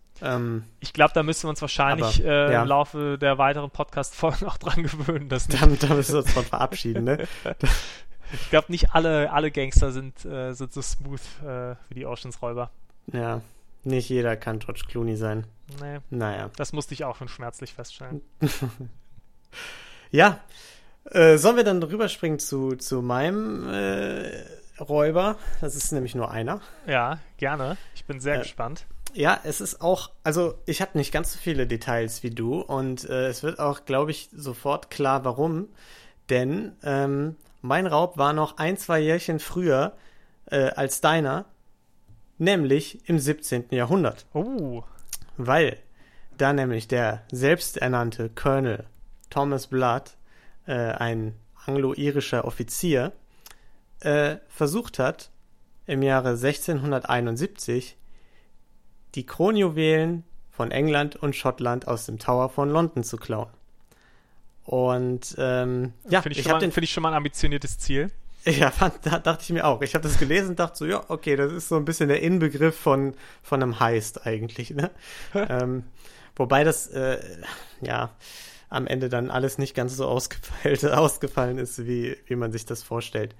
Ich glaube, da müssen wir uns wahrscheinlich im Laufe der weiteren Podcast-Folgen auch dran gewöhnen. Da müssen wir uns von verabschieden, ne? Ich glaube, nicht alle Gangster sind so smooth wie die Oceans-Räuber. Ja, nicht jeder kann George Clooney sein. Nee. Naja. Das musste ich auch schon schmerzlich feststellen. Ja. Sollen wir dann rüberspringen zu meinem Räuber? Das ist nämlich nur einer. Ja, gerne. Ich bin sehr gespannt. Ja, es ist auch, also ich habe nicht ganz so viele Details wie du und es wird auch, glaube ich, sofort klar, warum. Denn, mein Raub war noch 1-2 Jährchen früher als deiner, nämlich im 17. Jahrhundert. Oh. Weil da nämlich der selbsternannte Colonel Thomas Blood, ein anglo-irischer Offizier, versucht hat, im Jahre 1671 die Kronjuwelen von England und Schottland aus dem Tower von London zu klauen. Und ja, finde ich schon mal ein ambitioniertes Ziel. Ja, dachte ich mir auch. Ich habe das gelesen und dachte so, ja, okay, das ist so ein bisschen der Inbegriff von einem Heist eigentlich, ne? Wobei das ja am Ende dann alles nicht ganz so ausgefallen ist, wie man sich das vorstellt.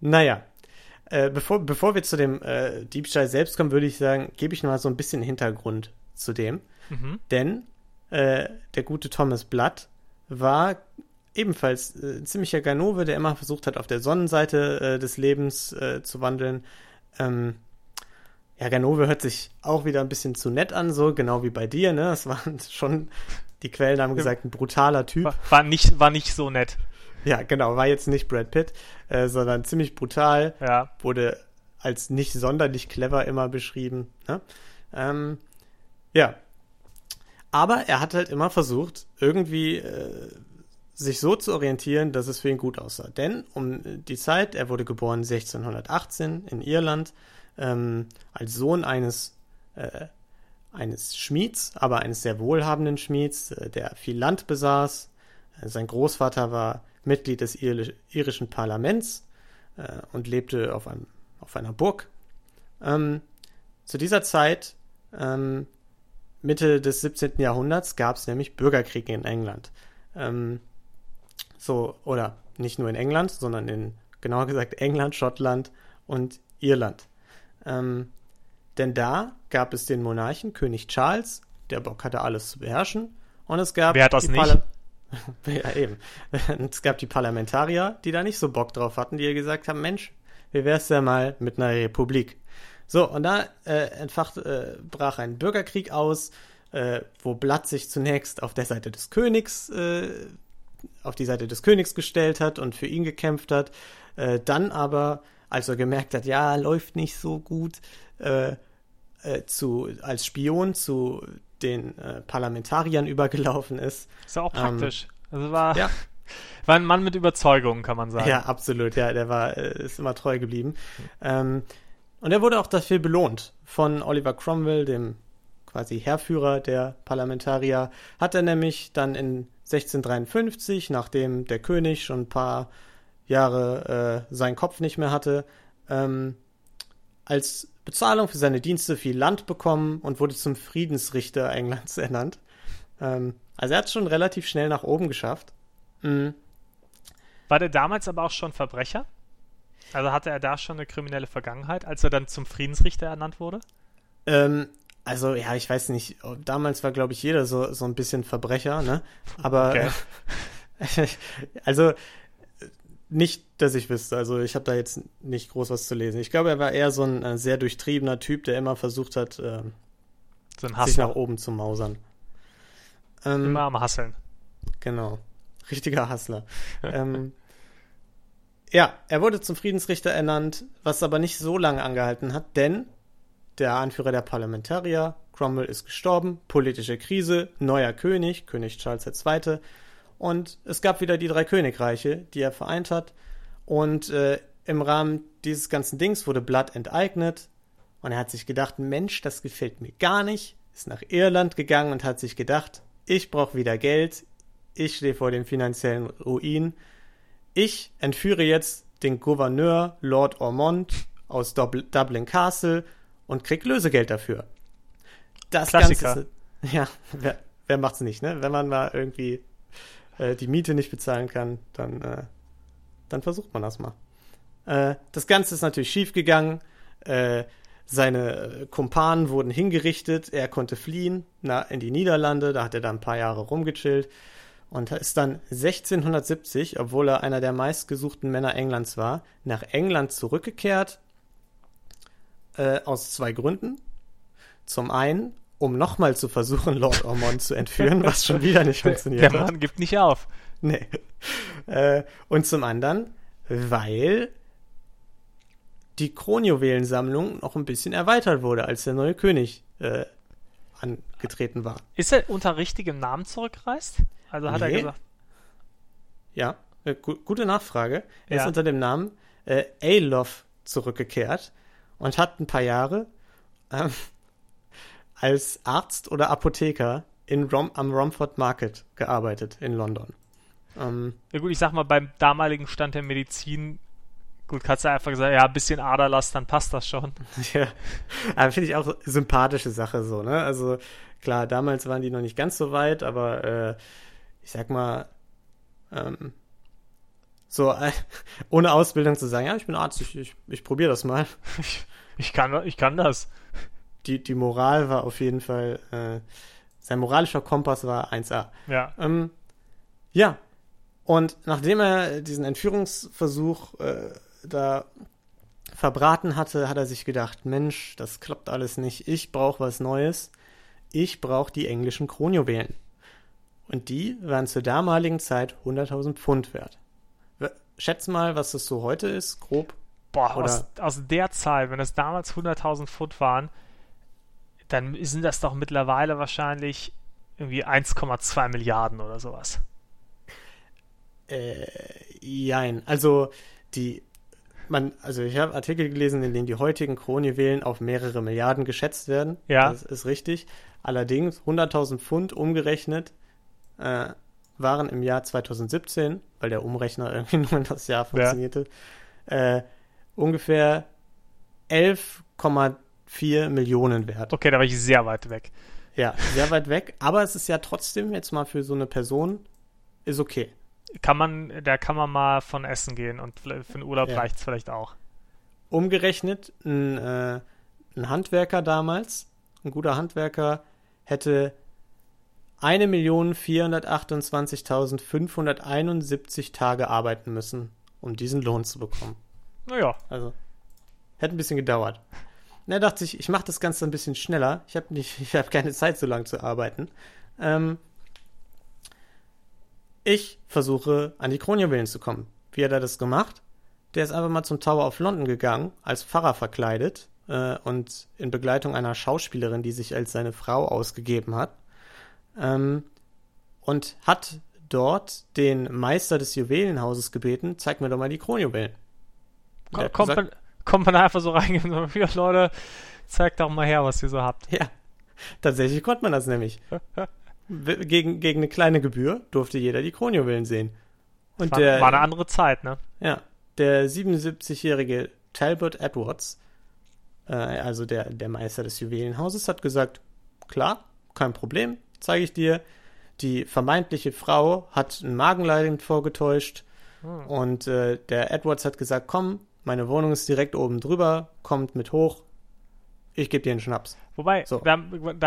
Naja, bevor wir zu dem Diebstahl selbst kommen, würde ich sagen, gebe ich mal so ein bisschen Hintergrund zu dem. Mhm. Denn der gute Thomas Blood war ebenfalls ein ziemlicher Ganove, der immer versucht hat, auf der Sonnenseite des Lebens zu wandeln. Ja, Ganove hört sich auch wieder ein bisschen zu nett an, so genau wie bei dir, ne? Das waren schon, die Quellen haben gesagt, ein brutaler Typ. War nicht so nett. Ja, genau, war jetzt nicht Brad Pitt, sondern ziemlich brutal. Ja. Wurde als nicht sonderlich clever immer beschrieben, ne? Ja. Aber er hat halt immer versucht, irgendwie sich so zu orientieren, dass es für ihn gut aussah. Denn um die Zeit, er wurde geboren 1618 in Irland, als Sohn eines Schmieds, aber eines sehr wohlhabenden Schmieds, der viel Land besaß. Sein Großvater war Mitglied des irischen Parlaments und lebte auf einer Burg. Zu dieser Zeit Mitte des 17. Jahrhunderts gab es nämlich Bürgerkriege in England. Oder nicht nur in England, sondern genauer gesagt, England, Schottland und Irland. Denn da gab es den Monarchen, König Charles, der Bock hatte, alles zu beherrschen. Und es gab... Wer hat das nicht? Ja, eben. Es gab die Parlamentarier, die da nicht so Bock drauf hatten, die gesagt haben, Mensch, wie wär's denn mal mit einer Republik? So, und da brach ein Bürgerkrieg aus, wo Blood sich zunächst auf die Seite des Königs gestellt hat und für ihn gekämpft hat, dann aber, als er gemerkt hat, ja, läuft nicht so gut, als Spion zu den Parlamentariern übergelaufen ist. Ist ja auch praktisch. Also war ein Mann mit Überzeugung, kann man sagen. Ja, absolut, ja, der ist immer treu geblieben. Und er wurde auch dafür belohnt von Oliver Cromwell, dem quasi Heerführer der Parlamentarier, hat er nämlich dann in 1653, nachdem der König schon ein paar Jahre seinen Kopf nicht mehr hatte, als Bezahlung für seine Dienste viel Land bekommen und wurde zum Friedensrichter Englands ernannt. Also er hat es schon relativ schnell nach oben geschafft. Mhm. War der damals aber auch schon Verbrecher? Also hatte er da schon eine kriminelle Vergangenheit, als er dann zum Friedensrichter ernannt wurde? Also ja, ich weiß nicht. Damals war, glaube ich, jeder so ein bisschen Verbrecher, ne? Aber okay. Also nicht, dass ich wüsste. Also ich habe da jetzt nicht groß was zu lesen. Ich glaube, er war eher so ein sehr durchtriebener Typ, der immer versucht hat, so ein sich nach oben zu mausern. Immer am Hasseln. Genau. Richtiger Hassler. Ja, er wurde zum Friedensrichter ernannt, was aber nicht so lange angehalten hat, denn der Anführer der Parlamentarier, Cromwell, ist gestorben, politische Krise, neuer König, König Charles II. Und es gab wieder die drei Königreiche, die er vereint hat. Und im Rahmen dieses ganzen Dings wurde Blood enteignet. Und er hat sich gedacht, Mensch, das gefällt mir gar nicht. Ist nach Irland gegangen und hat sich gedacht, ich brauche wieder Geld. Ich stehe vor dem finanziellen Ruin. Ich entführe jetzt den Gouverneur Lord Ormond aus Dublin Castle und krieg Lösegeld dafür. Das Klassiker. Ganze, ja, wer macht's nicht, ne? Wenn man mal irgendwie die Miete nicht bezahlen kann, dann versucht man das mal. Das Ganze ist natürlich schiefgegangen. Seine Kumpanen wurden hingerichtet. Er konnte fliehen in die Niederlande. Da hat er dann ein paar Jahre rumgechillt. Und ist dann 1670, obwohl er einer der meistgesuchten Männer Englands war, nach England zurückgekehrt. Aus zwei Gründen. Zum einen, um nochmal zu versuchen, Lord Ormond zu entführen, was schon wieder nicht funktioniert hat. Der Mann gibt nicht auf. Nee. Und zum anderen, weil die Kronjuwelensammlung noch ein bisschen erweitert wurde, als der neue König angetreten war. Ist er unter richtigem Namen zurückgereist? Also hat er gesagt. Ja, gute Nachfrage. Er ist unter dem Namen Ayloffe zurückgekehrt und hat ein paar Jahre als Arzt oder Apotheker am Romford Market gearbeitet in London. Ja gut, ich sag mal, beim damaligen Stand der Medizin, gut, kannst du einfach gesagt, ja, ein bisschen Aderlass, dann passt das schon. Ja, aber finde ich auch sympathische Sache so, ne? Also klar, damals waren die noch nicht ganz so weit, aber ich sag mal, ohne Ausbildung zu sagen, ja, ich bin Arzt, ich probiere das mal. Ich kann das. Die Moral war auf jeden Fall, sein moralischer Kompass war 1A. Ja. Ja, und nachdem er diesen Entführungsversuch da verbraten hatte, hat er sich gedacht, Mensch, das klappt alles nicht, ich brauche was Neues. Ich brauche die englischen Kronjuwelen. Und die waren zur damaligen Zeit 100.000 Pfund wert. Schätz mal, was das so heute ist, grob. Boah, oder? Aus der Zahl, wenn das damals 100.000 Pfund waren, dann sind das doch mittlerweile wahrscheinlich irgendwie 1,2 Milliarden oder sowas. Jein. Also, ich habe Artikel gelesen, in denen die heutigen Kronjuwelen auf mehrere Milliarden geschätzt werden. Ja. Das ist richtig. Allerdings 100.000 Pfund umgerechnet waren im Jahr 2017, weil der Umrechner irgendwie nur in das Jahr funktionierte, ungefähr 11,4 Millionen wert. Okay, da war ich sehr weit weg. Ja, sehr weit weg. Aber es ist ja trotzdem jetzt mal für so eine Person ist okay. Da kann man mal von essen gehen und für den Urlaub reicht es vielleicht auch. Umgerechnet, ein Handwerker damals, ein guter Handwerker, hätte 1.428.571 Tage arbeiten müssen, um diesen Lohn zu bekommen. Naja. Also, hätte ein bisschen gedauert. Und er dachte sich, ich mache das Ganze ein bisschen schneller. Ich hab keine Zeit, so lange zu arbeiten. Ich versuche, an die Kronjuwelen zu kommen. Wie hat er das gemacht? Der ist einfach mal zum Tower of London gegangen, als Pfarrer verkleidet und in Begleitung einer Schauspielerin, die sich als seine Frau ausgegeben hat. Und hat dort den Meister des Juwelenhauses gebeten, zeig mir doch mal die Kronjuwelen. Kommt man einfach so rein und sagt, Leute, zeigt doch mal her, was ihr so habt. Ja, Tatsächlich konnte man das nämlich. Gegen eine kleine Gebühr durfte jeder die Kronjuwelen sehen. Und war eine andere Zeit, ne? Ja, der 77-jährige Talbot Edwards, also der Meister des Juwelenhauses, hat gesagt, klar, kein Problem, zeige ich dir. Die vermeintliche Frau hat ein Magenleiden vorgetäuscht und der Edwards hat gesagt, komm, meine Wohnung ist direkt oben drüber, kommt mit hoch, ich gebe dir einen Schnaps. Wobei, so. Da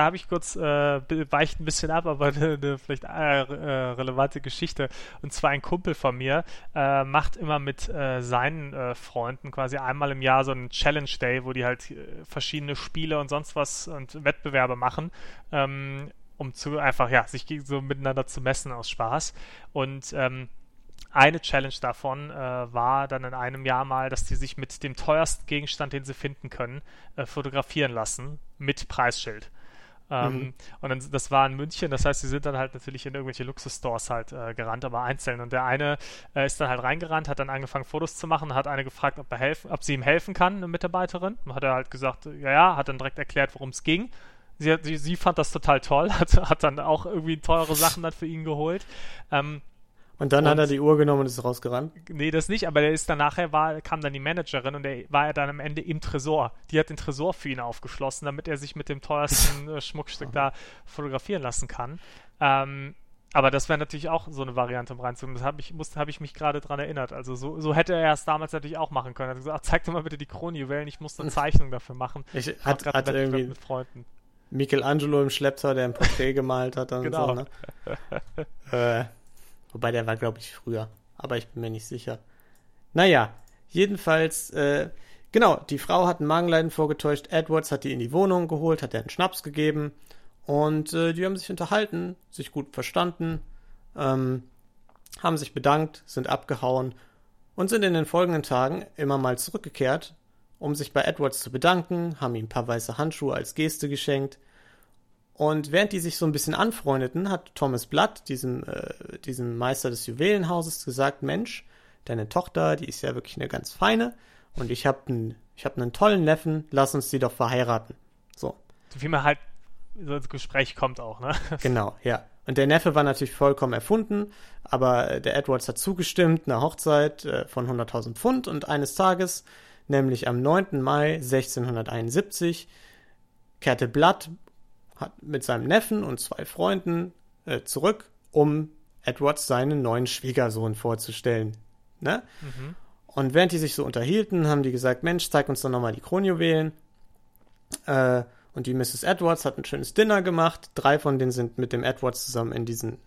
habe ich kurz, weicht ein bisschen ab, aber eine vielleicht relevante Geschichte. Und zwar ein Kumpel von mir macht immer mit seinen Freunden quasi einmal im Jahr so einen Challenge Day, wo die halt verschiedene Spiele und sonst was und Wettbewerbe machen, um zu einfach, ja, sich so miteinander zu messen aus Spaß. Und eine Challenge davon war dann in einem Jahr mal, dass die sich mit dem teuersten Gegenstand, den sie finden können, fotografieren lassen mit Preisschild. Und dann, das war in München, das heißt, sie sind dann halt natürlich in irgendwelche Luxusstores halt gerannt, aber einzeln. Und der eine ist dann halt reingerannt, hat dann angefangen, Fotos zu machen, hat eine gefragt, ob sie ihm helfen kann, eine Mitarbeiterin. Und hat er halt gesagt, ja, hat dann direkt erklärt, worum es ging. Sie fand das total toll, hat dann auch irgendwie teure Sachen dann für ihn geholt. Und dann hat er die Uhr genommen und ist rausgerannt? Nee, das nicht, aber er ist dann nachher, kam dann die Managerin und er war ja dann am Ende im Tresor. Die hat den Tresor für ihn aufgeschlossen, damit er sich mit dem teuersten Schmuckstück da fotografieren lassen kann. Aber das wäre natürlich auch so eine Variante im Reinzug. Das habe ich mich gerade dran erinnert. Also so hätte er es damals natürlich auch machen können. Er hat gesagt, zeig doch mal bitte die Kronjuwelen, ich muss eine Zeichnung dafür machen. Ich hatte gerade irgendwie mit Freunden. Michelangelo im Schlepptau, der ein Porträt gemalt hat und genau. So, ne? Wobei, der war, glaube ich, früher. Aber ich bin mir nicht sicher. Naja, jedenfalls, genau, die Frau hat ein Magenleiden vorgetäuscht. Edwards hat die in die Wohnung geholt, hat ihr einen Schnaps gegeben. Und die haben sich unterhalten, sich gut verstanden, haben sich bedankt, sind abgehauen und sind in den folgenden Tagen immer mal zurückgekehrt, um sich bei Edwards zu bedanken, haben ihm ein paar weiße Handschuhe als Geste geschenkt. Und während die sich so ein bisschen anfreundeten, hat Thomas Blood, diesem Meister des Juwelenhauses, gesagt, Mensch, deine Tochter, die ist ja wirklich eine ganz feine und ich hab einen tollen Neffen, lass uns die doch verheiraten. So. Wie man halt so ins Gespräch kommt auch, ne? Genau, ja. Und der Neffe war natürlich vollkommen erfunden, aber der Edwards hat zugestimmt, einer Hochzeit von 100.000 Pfund und eines Tages, nämlich am 9. Mai 1671, kehrte Blood mit seinem Neffen und zwei Freunden zurück, um Edwards seinen neuen Schwiegersohn vorzustellen. Ne? Mhm. Und während die sich so unterhielten, haben die gesagt, Mensch, zeig uns doch nochmal die Kronjuwelen. Und die Mrs. Edwards hat ein schönes Dinner gemacht. 3 von denen sind mit dem Edwards zusammen in diesen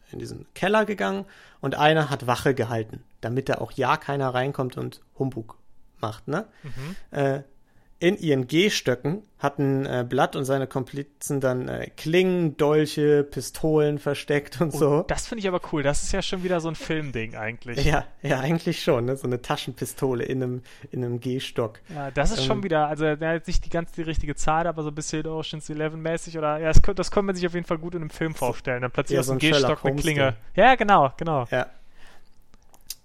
Keller gegangen und einer hat Wache gehalten, damit da auch ja keiner reinkommt und Humbug macht. Ne? Mhm. In ihren Gehstöcken hatten Blood und seine Komplizen dann Klingen, Dolche, Pistolen versteckt und so. Das finde ich aber cool. Das ist ja schon wieder so ein Filmding eigentlich. Ja, eigentlich schon. Ne? So eine Taschenpistole in einem Gehstock. Ja, das ist schon wieder, also nicht die richtige Zahl, aber so ein bisschen Ocean's 11-mäßig oder, ja, das könnte man sich auf jeden Fall gut in einem Film vorstellen. Dann plötzlich aus so einem Gehstock eine Klinge. Ja, genau. Ja.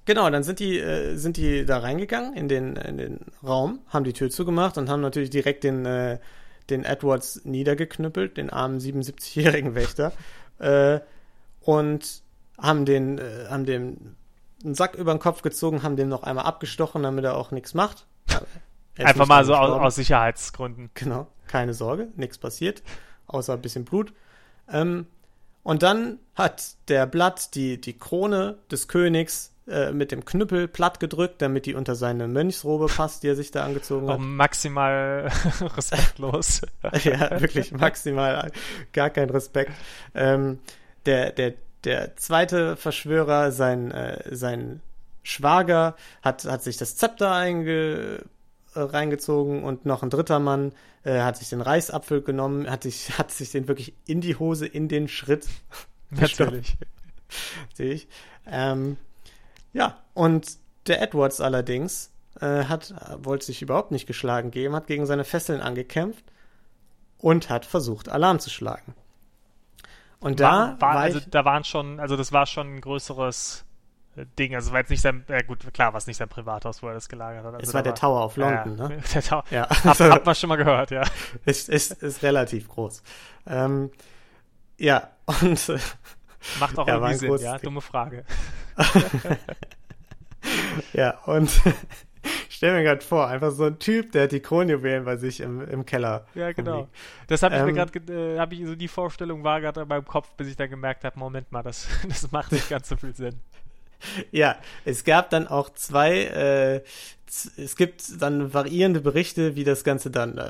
Genau, dann sind die da reingegangen in den Raum, haben die Tür zugemacht und haben natürlich direkt den Edwards niedergeknüppelt, den armen 77-jährigen Wächter, und haben dem einen Sack über den Kopf gezogen, haben den noch einmal abgestochen, damit er auch nichts macht. Einfach mal so aus Sicherheitsgründen. Genau, keine Sorge, nichts passiert, außer ein bisschen Blut. Und dann hat der Blatt die Krone des Königs mit dem Knüppel platt gedrückt, damit die unter seine Mönchsrobe passt, die er sich da angezogen hat. Maximal respektlos. Ja, wirklich maximal, gar kein Respekt. Der zweite Verschwörer, sein Schwager, hat sich das Zepter reingezogen und noch ein dritter Mann hat sich den Reichsapfel genommen, hat sich den wirklich in die Hose, in den Schritt. Natürlich. Sehe ich. Ja, und der Edwards allerdings wollte sich überhaupt nicht geschlagen geben, hat gegen seine Fesseln angekämpft und hat versucht, Alarm zu schlagen. Und da waren schon, also das war schon ein größeres Ding, also war jetzt nicht sein, gut, klar war es nicht sein Privathaus, wo er das gelagert hat. Also es war der Tower of London, ja, ne? Der Tower, ja. Hab man schon mal gehört, ja. Ist relativ groß. Ja, und macht auch irgendwie Sinn, ja, dumme Frage. Ja, und stell mir gerade vor, einfach so ein Typ, der hat die Kronjuwelen bei sich im Keller. Ja, genau. Rumliegt. Das habe ich mir gerade, habe ich so die Vorstellung war gerade in meinem Kopf, bis ich dann gemerkt habe, Moment mal, das macht nicht ganz so viel Sinn. Ja, es gab dann auch es gibt dann variierende Berichte, wie das Ganze dann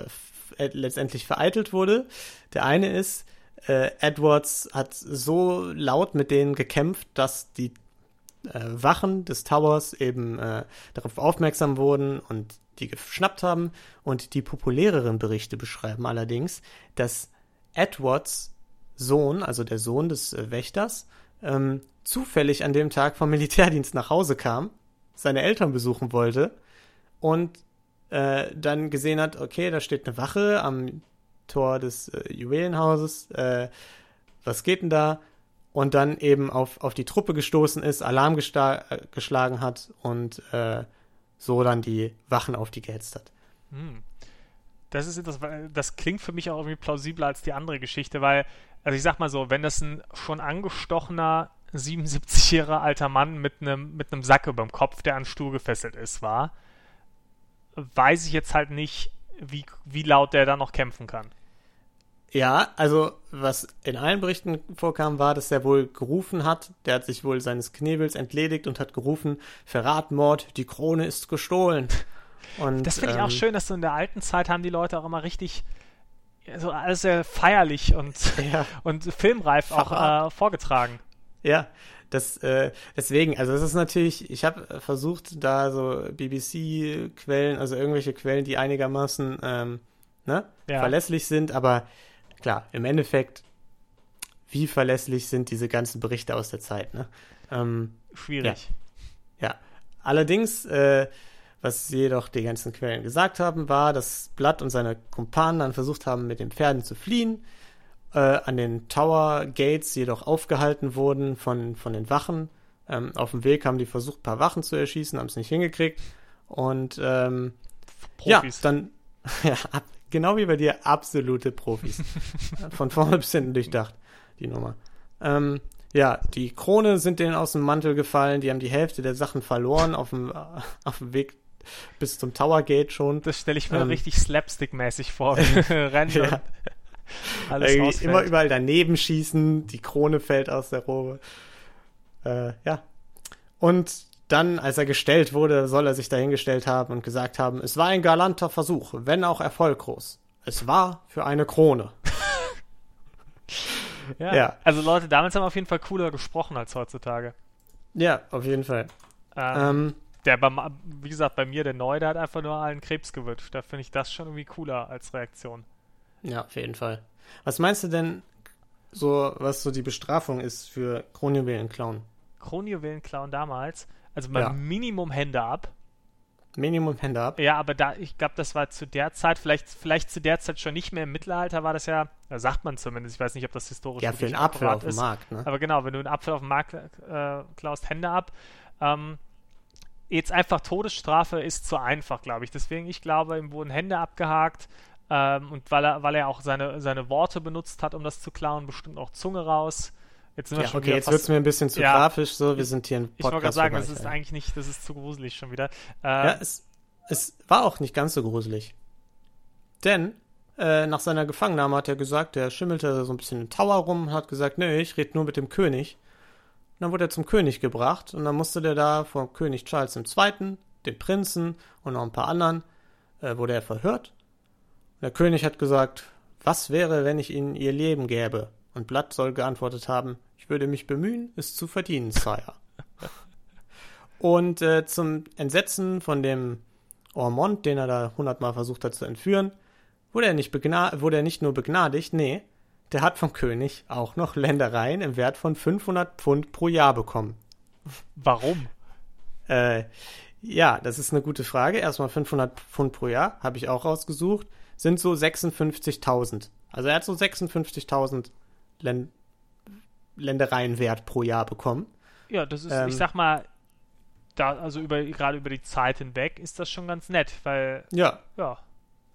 letztendlich vereitelt wurde. Der eine ist, Edwards hat so laut mit denen gekämpft, dass die Wachen des Towers eben darauf aufmerksam wurden und die geschnappt haben. Und die populäreren Berichte beschreiben allerdings, dass Edwards Sohn, also der Sohn des Wächters, zufällig an dem Tag vom Militärdienst nach Hause kam, seine Eltern besuchen wollte und dann gesehen hat, okay, da steht eine Wache am Tor des Juwelenhauses, was geht denn da? Und dann eben auf die Truppe gestoßen ist, Alarm geschlagen hat und so dann die Wachen auf die gehetzt hat. Das klingt für mich auch irgendwie plausibler als die andere Geschichte, weil, also ich sag mal so, wenn das ein schon angestochener 77-jähriger alter Mann mit einem Sack über dem Kopf, der an den Stuhl gefesselt ist, war, weiß ich jetzt halt nicht, wie laut der da noch kämpfen kann. Ja, also was in allen Berichten vorkam, war, dass er wohl gerufen hat, der hat sich wohl seines Knebels entledigt und hat gerufen, Verrat, Mord, die Krone ist gestohlen. Und das finde ich auch schön, dass so in der alten Zeit haben die Leute auch immer richtig so alles sehr feierlich und, ja, und filmreif Verrat. Auch vorgetragen. Ja, deswegen, also das ist natürlich, ich habe versucht, da so BBC-Quellen, also irgendwelche Quellen, die einigermaßen verlässlich sind, aber klar, im Endeffekt, wie verlässlich sind diese ganzen Berichte aus der Zeit, ne? Schwierig. Ja. Allerdings, was jedoch die ganzen Quellen gesagt haben, war, dass Blood und seine Kumpanen dann versucht haben, mit den Pferden zu fliehen, an den Tower Gates jedoch aufgehalten wurden von den Wachen. Auf dem Weg haben die versucht, ein paar Wachen zu erschießen, haben es nicht hingekriegt. Und Profis. Ja, dann genau wie bei dir, absolute Profis. Von vorne bis hinten durchdacht, die Nummer. Die Krone sind denen aus dem Mantel gefallen, die haben die Hälfte der Sachen verloren auf dem Weg bis zum Tower Gate schon. Das stelle ich mir richtig slapstick-mäßig vor. Rennen ja. Alles immer überall daneben schießen, die Krone fällt aus der Robe. Und dann, als er gestellt wurde, soll er sich dahingestellt haben und gesagt haben, es war ein galanter Versuch, wenn auch erfolglos. Es war für eine Krone. Ja, also Leute, damals haben wir auf jeden Fall cooler gesprochen als heutzutage. Ja, auf jeden Fall. Wie gesagt, bei mir, der Neu, der hat einfach nur allen Krebs gewünscht. Da finde ich das schon irgendwie cooler als Reaktion. Ja, auf jeden Fall. Was meinst du denn, so was so die Bestrafung ist für Kronjuwelen-Klauen? Kronjuwelen-Klauen damals? Also mal Minimum Hände ab. Minimum Hände ab? Ja, aber da, ich glaube, das war zu der Zeit, vielleicht zu der Zeit schon nicht mehr, im Mittelalter war das ja, sagt man zumindest, ich weiß nicht, ob das historisch akkurat ist. Ja, für einen Apfel auf dem Markt, ne? Aber genau, wenn du einen Apfel auf dem Markt klaust, Hände ab. Jetzt einfach Todesstrafe ist zu einfach, glaube ich. Deswegen, ich glaube, ihm wurden Hände abgehakt. Und weil er auch seine Worte benutzt hat, um das zu klauen, bestimmt auch Zunge raus. Jetzt wird es mir ein bisschen zu grafisch, so, wir sind hier ein Podcast. Ich wollte gerade sagen, das ist eigentlich nicht, das ist zu gruselig schon wieder. Es war auch nicht ganz so gruselig. Denn nach seiner Gefangennahme hat er gesagt, er schimmelte so ein bisschen im Tower rum und hat gesagt, nee, ich rede nur mit dem König. Und dann wurde er zum König gebracht und dann musste der da vor König Charles II., dem Prinzen und noch ein paar anderen, wurde er verhört. Der König hat gesagt, was wäre, wenn ich ihnen ihr Leben gäbe? Und Blood soll geantwortet haben, ich würde mich bemühen, es zu verdienen, Sire. Und zum Entsetzen von dem Ormond, den er da 100-mal versucht hat zu entführen, wurde er nicht nur begnadigt, nee, der hat vom König auch noch Ländereien im Wert von 500 Pfund pro Jahr bekommen. Warum? Ja, das ist eine gute Frage. Erstmal 500 Pfund pro Jahr, habe ich auch rausgesucht. Sind so 56.000. Also er hat so 56.000 Ländereienwert pro Jahr bekommen. Ja, das ist, ich sag mal, da, also gerade über die Zeit hinweg, ist das schon ganz nett, weil... Ja.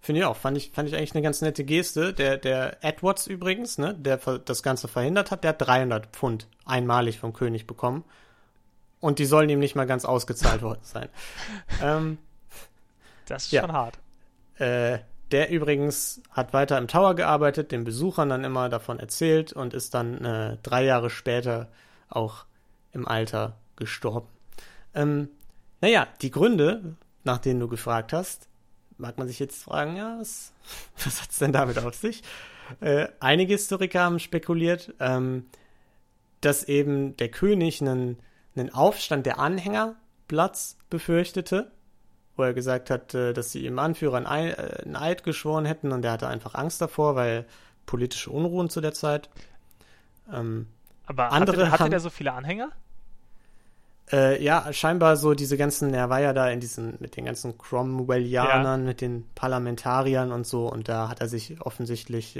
Finde ich auch. Fand ich eigentlich eine ganz nette Geste. Der Edwards übrigens, ne, der das Ganze verhindert hat, der hat 300 Pfund einmalig vom König bekommen. Und die sollen ihm nicht mal ganz ausgezahlt worden sein. Das ist schon hart. Der übrigens hat weiter im Tower gearbeitet, den Besuchern dann immer davon erzählt und ist dann 3 Jahre später auch im Alter gestorben. Die Gründe, nach denen du gefragt hast, mag man sich jetzt fragen, ja, was hat es denn damit auf sich? Einige Historiker haben spekuliert, dass eben der König einen Aufstand der Anhängerplatz befürchtete, wo er gesagt hat, dass sie ihrem Anführer einen Eid geschworen hätten und der hatte einfach Angst davor, weil politische Unruhen zu der Zeit. Aber hatte der so viele Anhänger? Ja, scheinbar so diese ganzen, er war ja da mit den ganzen Cromwellianern, mit den Parlamentariern und so, und da hat er sich offensichtlich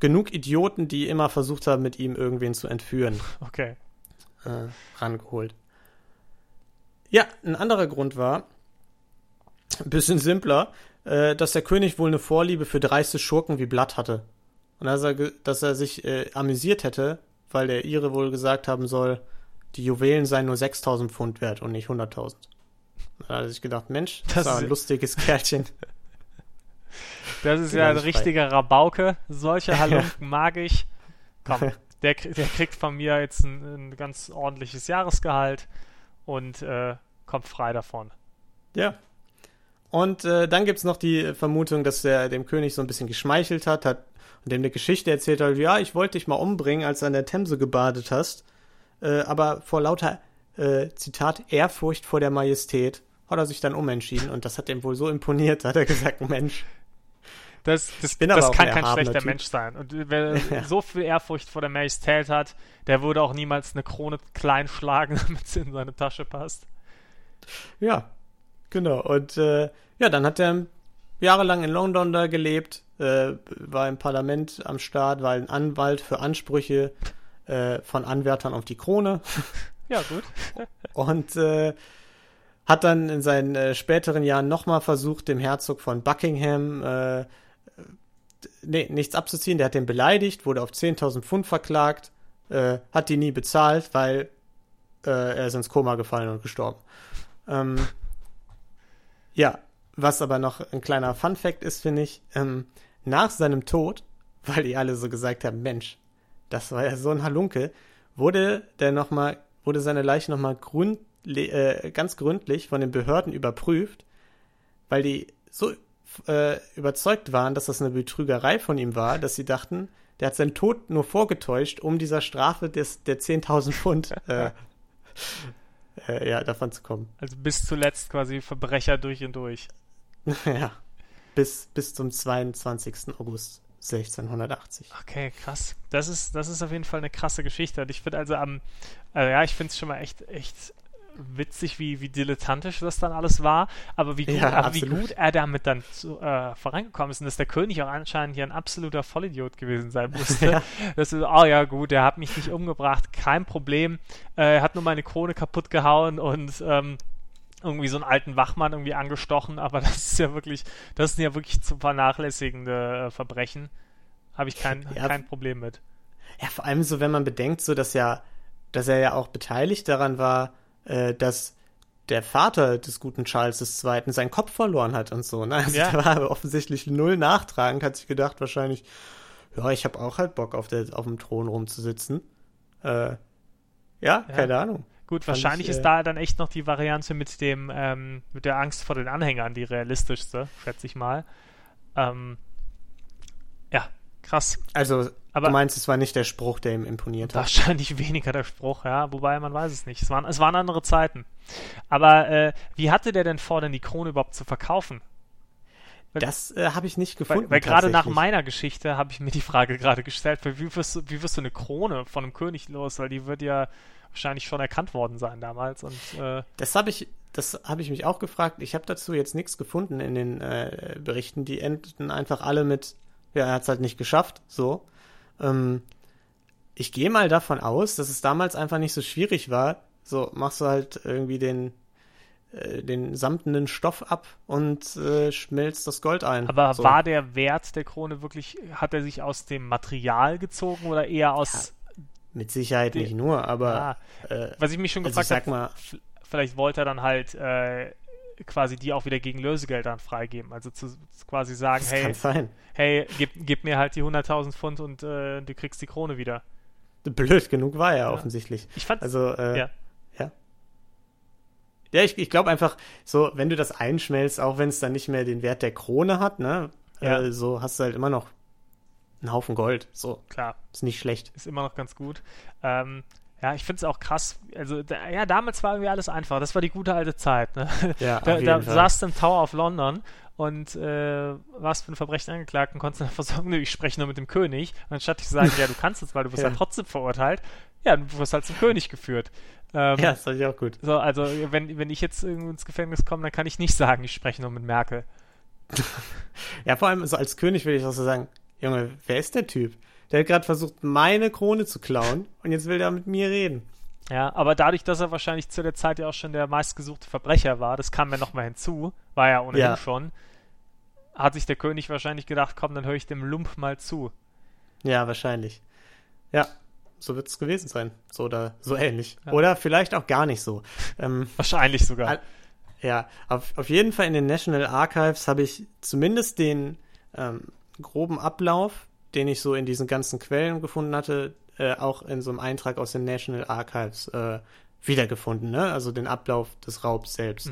genug Idioten, die immer versucht haben, mit ihm irgendwen zu entführen, rangeholt. Ja, ein anderer Grund war, ein bisschen simpler, dass der König wohl eine Vorliebe für dreiste Schurken wie Blood hatte. Und dass er sich amüsiert hätte, weil der Ire wohl gesagt haben soll, die Juwelen seien nur 6.000 Pfund wert und nicht 100.000. Da hat er sich gedacht, Mensch, das war ein lustiges Kerlchen. Das ist ja ein richtiger Rabauke. Solche Halunken mag ich. Komm, der kriegt von mir jetzt ein ganz ordentliches Jahresgehalt und kommt frei davon. Ja. Und dann gibt es noch die Vermutung, dass er dem König so ein bisschen geschmeichelt hat und dem eine Geschichte erzählt hat, ja, ich wollte dich mal umbringen, als du an der Themse gebadet hast. Aber vor lauter, Zitat, Ehrfurcht vor der Majestät hat er sich dann umentschieden und das hat ihm wohl so imponiert, da hat er gesagt, Mensch. Das kann kein schlechter Mensch sein. Und wer so viel Ehrfurcht vor der Majestät hat, der würde auch niemals eine Krone klein schlagen, damit sie in seine Tasche passt. Ja, genau. Und dann hat er jahrelang in London da gelebt, war im Parlament am Start, war ein Anwalt für Ansprüche von Anwärtern auf die Krone. Ja, gut. Und hat dann in seinen späteren Jahren nochmal versucht, dem Herzog von Buckingham nichts abzuziehen. Der hat den beleidigt, wurde auf 10.000 Pfund verklagt, hat die nie bezahlt, weil er ist ins Koma gefallen und gestorben. Was aber noch ein kleiner Funfact ist, finde ich, nach seinem Tod, weil die alle so gesagt haben, Mensch, das war ja so ein Halunke, wurde seine Leiche nochmal ganz gründlich von den Behörden überprüft, weil die so überzeugt waren, dass das eine Betrügerei von ihm war, dass sie dachten, der hat seinen Tod nur vorgetäuscht, um dieser Strafe der 10.000 Pfund davon zu kommen. Also bis zuletzt quasi Verbrecher durch und durch. Ja, bis zum 22. August 1680. Okay, krass. Das ist auf jeden Fall eine krasse Geschichte. Und ich finde ich finde es schon mal echt witzig, wie dilettantisch das dann alles war, aber wie gut er damit dann vorangekommen ist und dass der König auch anscheinend hier ein absoluter Vollidiot gewesen sein musste. Ja. Das ist, oh ja gut, er hat mich nicht umgebracht, kein Problem, er hat nur meine Krone kaputt gehauen und irgendwie so einen alten Wachmann irgendwie angestochen, aber das sind ja wirklich zu vernachlässigende Verbrechen. Habe ich kein Problem mit. Ja, vor allem so, wenn man bedenkt, so dass er ja auch beteiligt daran war, dass der Vater des guten Charles II. Seinen Kopf verloren hat und so. Ne? Also der war aber offensichtlich null nachtragend, hat sich gedacht wahrscheinlich, ja, ich habe auch halt Bock auf dem Thron rumzusitzen. Keine Ahnung. Gut, wahrscheinlich ist da dann echt noch die Variante mit der Angst vor den Anhängern die realistischste, schätze ich mal. Krass. Also, aber du meinst, es war nicht der Spruch, der ihm imponiert hat? Wahrscheinlich weniger der Spruch, ja. Wobei, man weiß es nicht. Es waren andere Zeiten. Aber wie hatte der denn vor, die Krone überhaupt zu verkaufen? Das habe ich nicht gefunden. Weil gerade nach meiner Geschichte habe ich mir die Frage gerade gestellt, wie wirst du eine Krone von einem König los? Weil die wird ja wahrscheinlich schon erkannt worden sein damals. Und Das habe ich mich auch gefragt. Ich habe dazu jetzt nichts gefunden in den Berichten. Die endeten einfach alle mit, ja, er hat es halt nicht geschafft, so. Ich gehe mal davon aus, dass es damals einfach nicht so schwierig war, So, machst du halt irgendwie den samtenen Stoff ab und schmelzt das Gold ein. Aber so. War der Wert der Krone wirklich, hat er sich aus dem Material gezogen oder eher aus... Ja, mit Sicherheit nicht nur, aber... Ja. Was ich mich schon gefragt habe, vielleicht wollte er dann halt quasi die auch wieder gegen Lösegeld dann freigeben. Also zu quasi sagen, hey, gib mir halt die 100.000 Pfund und du kriegst die Krone wieder. Blöd genug war er offensichtlich. Ich fand... Also, Ja, ich glaube einfach, so, wenn du das einschmelzt, auch wenn es dann nicht mehr den Wert der Krone hat, ne, ja. So hast du halt immer noch einen Haufen Gold. So, klar. Ist nicht schlecht. Ist immer noch ganz gut. Ja, ich finde es auch krass. Also, damals war irgendwie alles einfach. Das war die gute alte Zeit, ne? Ja, da saß du im Tower of London und warst für ein Verbrechen angeklagt und konntest einfach sagen, ich spreche nur mit dem König. Und anstatt dich zu sagen, ja, du kannst es, weil du wirst ja trotzdem verurteilt, ja, du wirst halt zum König geführt. Ja, das fand ich auch gut. So, also, wenn ich jetzt irgendwo ins Gefängnis komme, dann kann ich nicht sagen, ich spreche nur mit Merkel. Ja, vor allem so als König würde ich auch so sagen, Junge, wer ist der Typ? Der hat gerade versucht, meine Krone zu klauen und jetzt will der mit mir reden. Ja, aber dadurch, dass er wahrscheinlich zu der Zeit ja auch schon der meistgesuchte Verbrecher war, das kam ja nochmal hinzu, war ja ohnehin schon, hat sich der König wahrscheinlich gedacht, komm, dann höre ich dem Lump mal zu. Ja, wahrscheinlich. Ja. So wird es gewesen sein. So oder so ähnlich. Ja. Oder vielleicht auch gar nicht so. Wahrscheinlich sogar. Ja, auf jeden Fall in den National Archives habe ich zumindest den groben Ablauf, den ich so in diesen ganzen Quellen gefunden hatte, auch in so einem Eintrag aus den National Archives wiedergefunden. Ne? Also den Ablauf des Raubs selbst.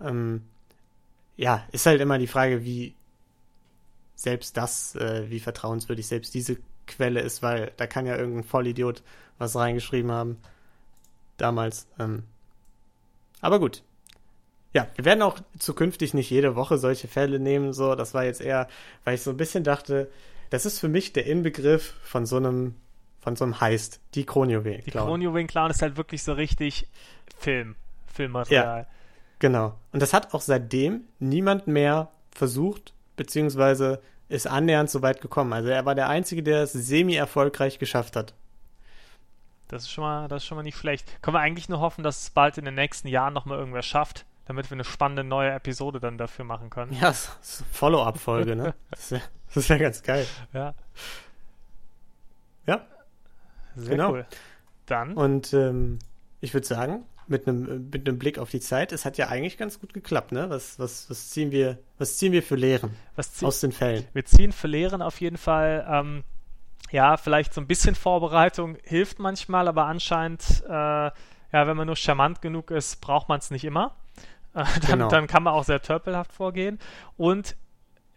Mhm. Ja, ist halt immer die Frage, wie selbst das, wie vertrauenswürdig selbst diese Quelle ist, weil da kann ja irgendein Vollidiot was reingeschrieben haben damals. Aber gut. Ja, wir werden auch zukünftig nicht jede Woche solche Fälle nehmen, so. Das war jetzt eher, weil ich so ein bisschen dachte, das ist für mich der Inbegriff von so einem Heist, die Kronjuwelen. Die Kronjuwelen-Clown ist halt wirklich so richtig Filmmaterial. Ja, genau. Und das hat auch seitdem niemand mehr versucht, beziehungsweise ist annähernd so weit gekommen. Also er war der Einzige, der es semi-erfolgreich geschafft hat. Das ist schon mal nicht schlecht. Können wir eigentlich nur hoffen, dass es bald in den nächsten Jahren nochmal irgendwer schafft, damit wir eine spannende neue Episode dann dafür machen können. Ja, das ist eine Follow-up-Folge, ne? Das ist ja ganz geil. Ja. Ja. Sehr genau. Cool. Dann. Und ich würde sagen, mit einem Blick auf die Zeit, es hat ja eigentlich ganz gut geklappt, ne? Was ziehen wir für Lehren aus den Fällen? Wir ziehen für Lehren auf jeden Fall, vielleicht so ein bisschen Vorbereitung hilft manchmal, aber anscheinend, wenn man nur charmant genug ist, braucht man es nicht immer. Dann kann man auch sehr törpelhaft vorgehen. Und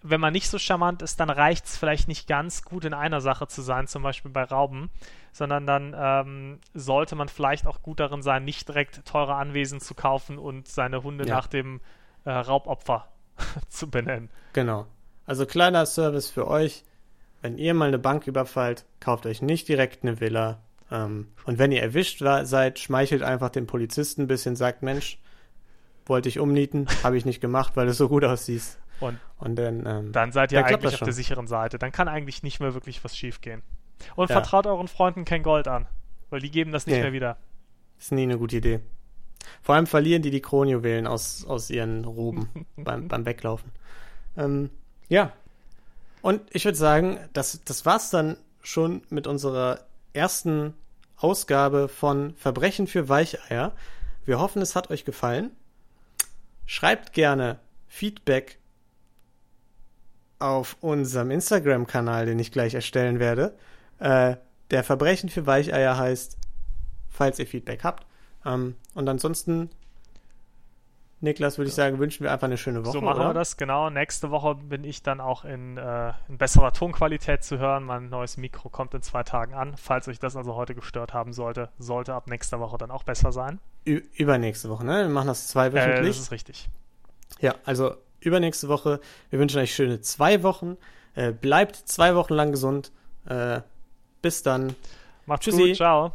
wenn man nicht so charmant ist, dann reicht es vielleicht nicht ganz gut in einer Sache zu sein, zum Beispiel bei Rauben, sondern dann sollte man vielleicht auch gut darin sein, nicht direkt teure Anwesen zu kaufen und seine Hunde nach dem Raubopfer zu benennen. Genau. Also kleiner Service für euch, wenn ihr mal eine Bank überfallt, kauft euch nicht direkt eine Villa. Und wenn ihr erwischt seid, schmeichelt einfach den Polizisten ein bisschen, sagt, Mensch, wollte ich umnieten, habe ich nicht gemacht, weil es so gut aussieht. Und dann seid ihr eigentlich auf der sicheren Seite. Dann kann eigentlich nicht mehr wirklich was schief gehen. Und vertraut euren Freunden kein Gold an, weil die geben das nicht mehr wieder. Ist nie eine gute Idee. Vor allem verlieren die Kronjuwelen aus ihren Roben beim Weglaufen. Ja. Und ich würde sagen, das war's dann schon mit unserer ersten Ausgabe von Verbrechen für Weicheier. Wir hoffen, es hat euch gefallen. Schreibt gerne Feedback auf unserem Instagram-Kanal, den ich gleich erstellen werde. Der Verbrechen für Weicheier heißt, falls ihr Feedback habt. Und ansonsten, Niklas, würde ich sagen, wünschen wir einfach eine schöne Woche. So machen wir das, genau. Nächste Woche bin ich dann auch in besserer Tonqualität zu hören. Mein neues Mikro kommt in 2 Tagen an. Falls euch das also heute gestört haben sollte ab nächster Woche dann auch besser sein. Übernächste Woche, ne? Wir machen das 2-wöchentlich. Das ist richtig. Ja, also übernächste Woche. Wir wünschen euch schöne 2 Wochen. Bleibt 2 Wochen lang gesund. Bis dann. Macht's gut. Ciao.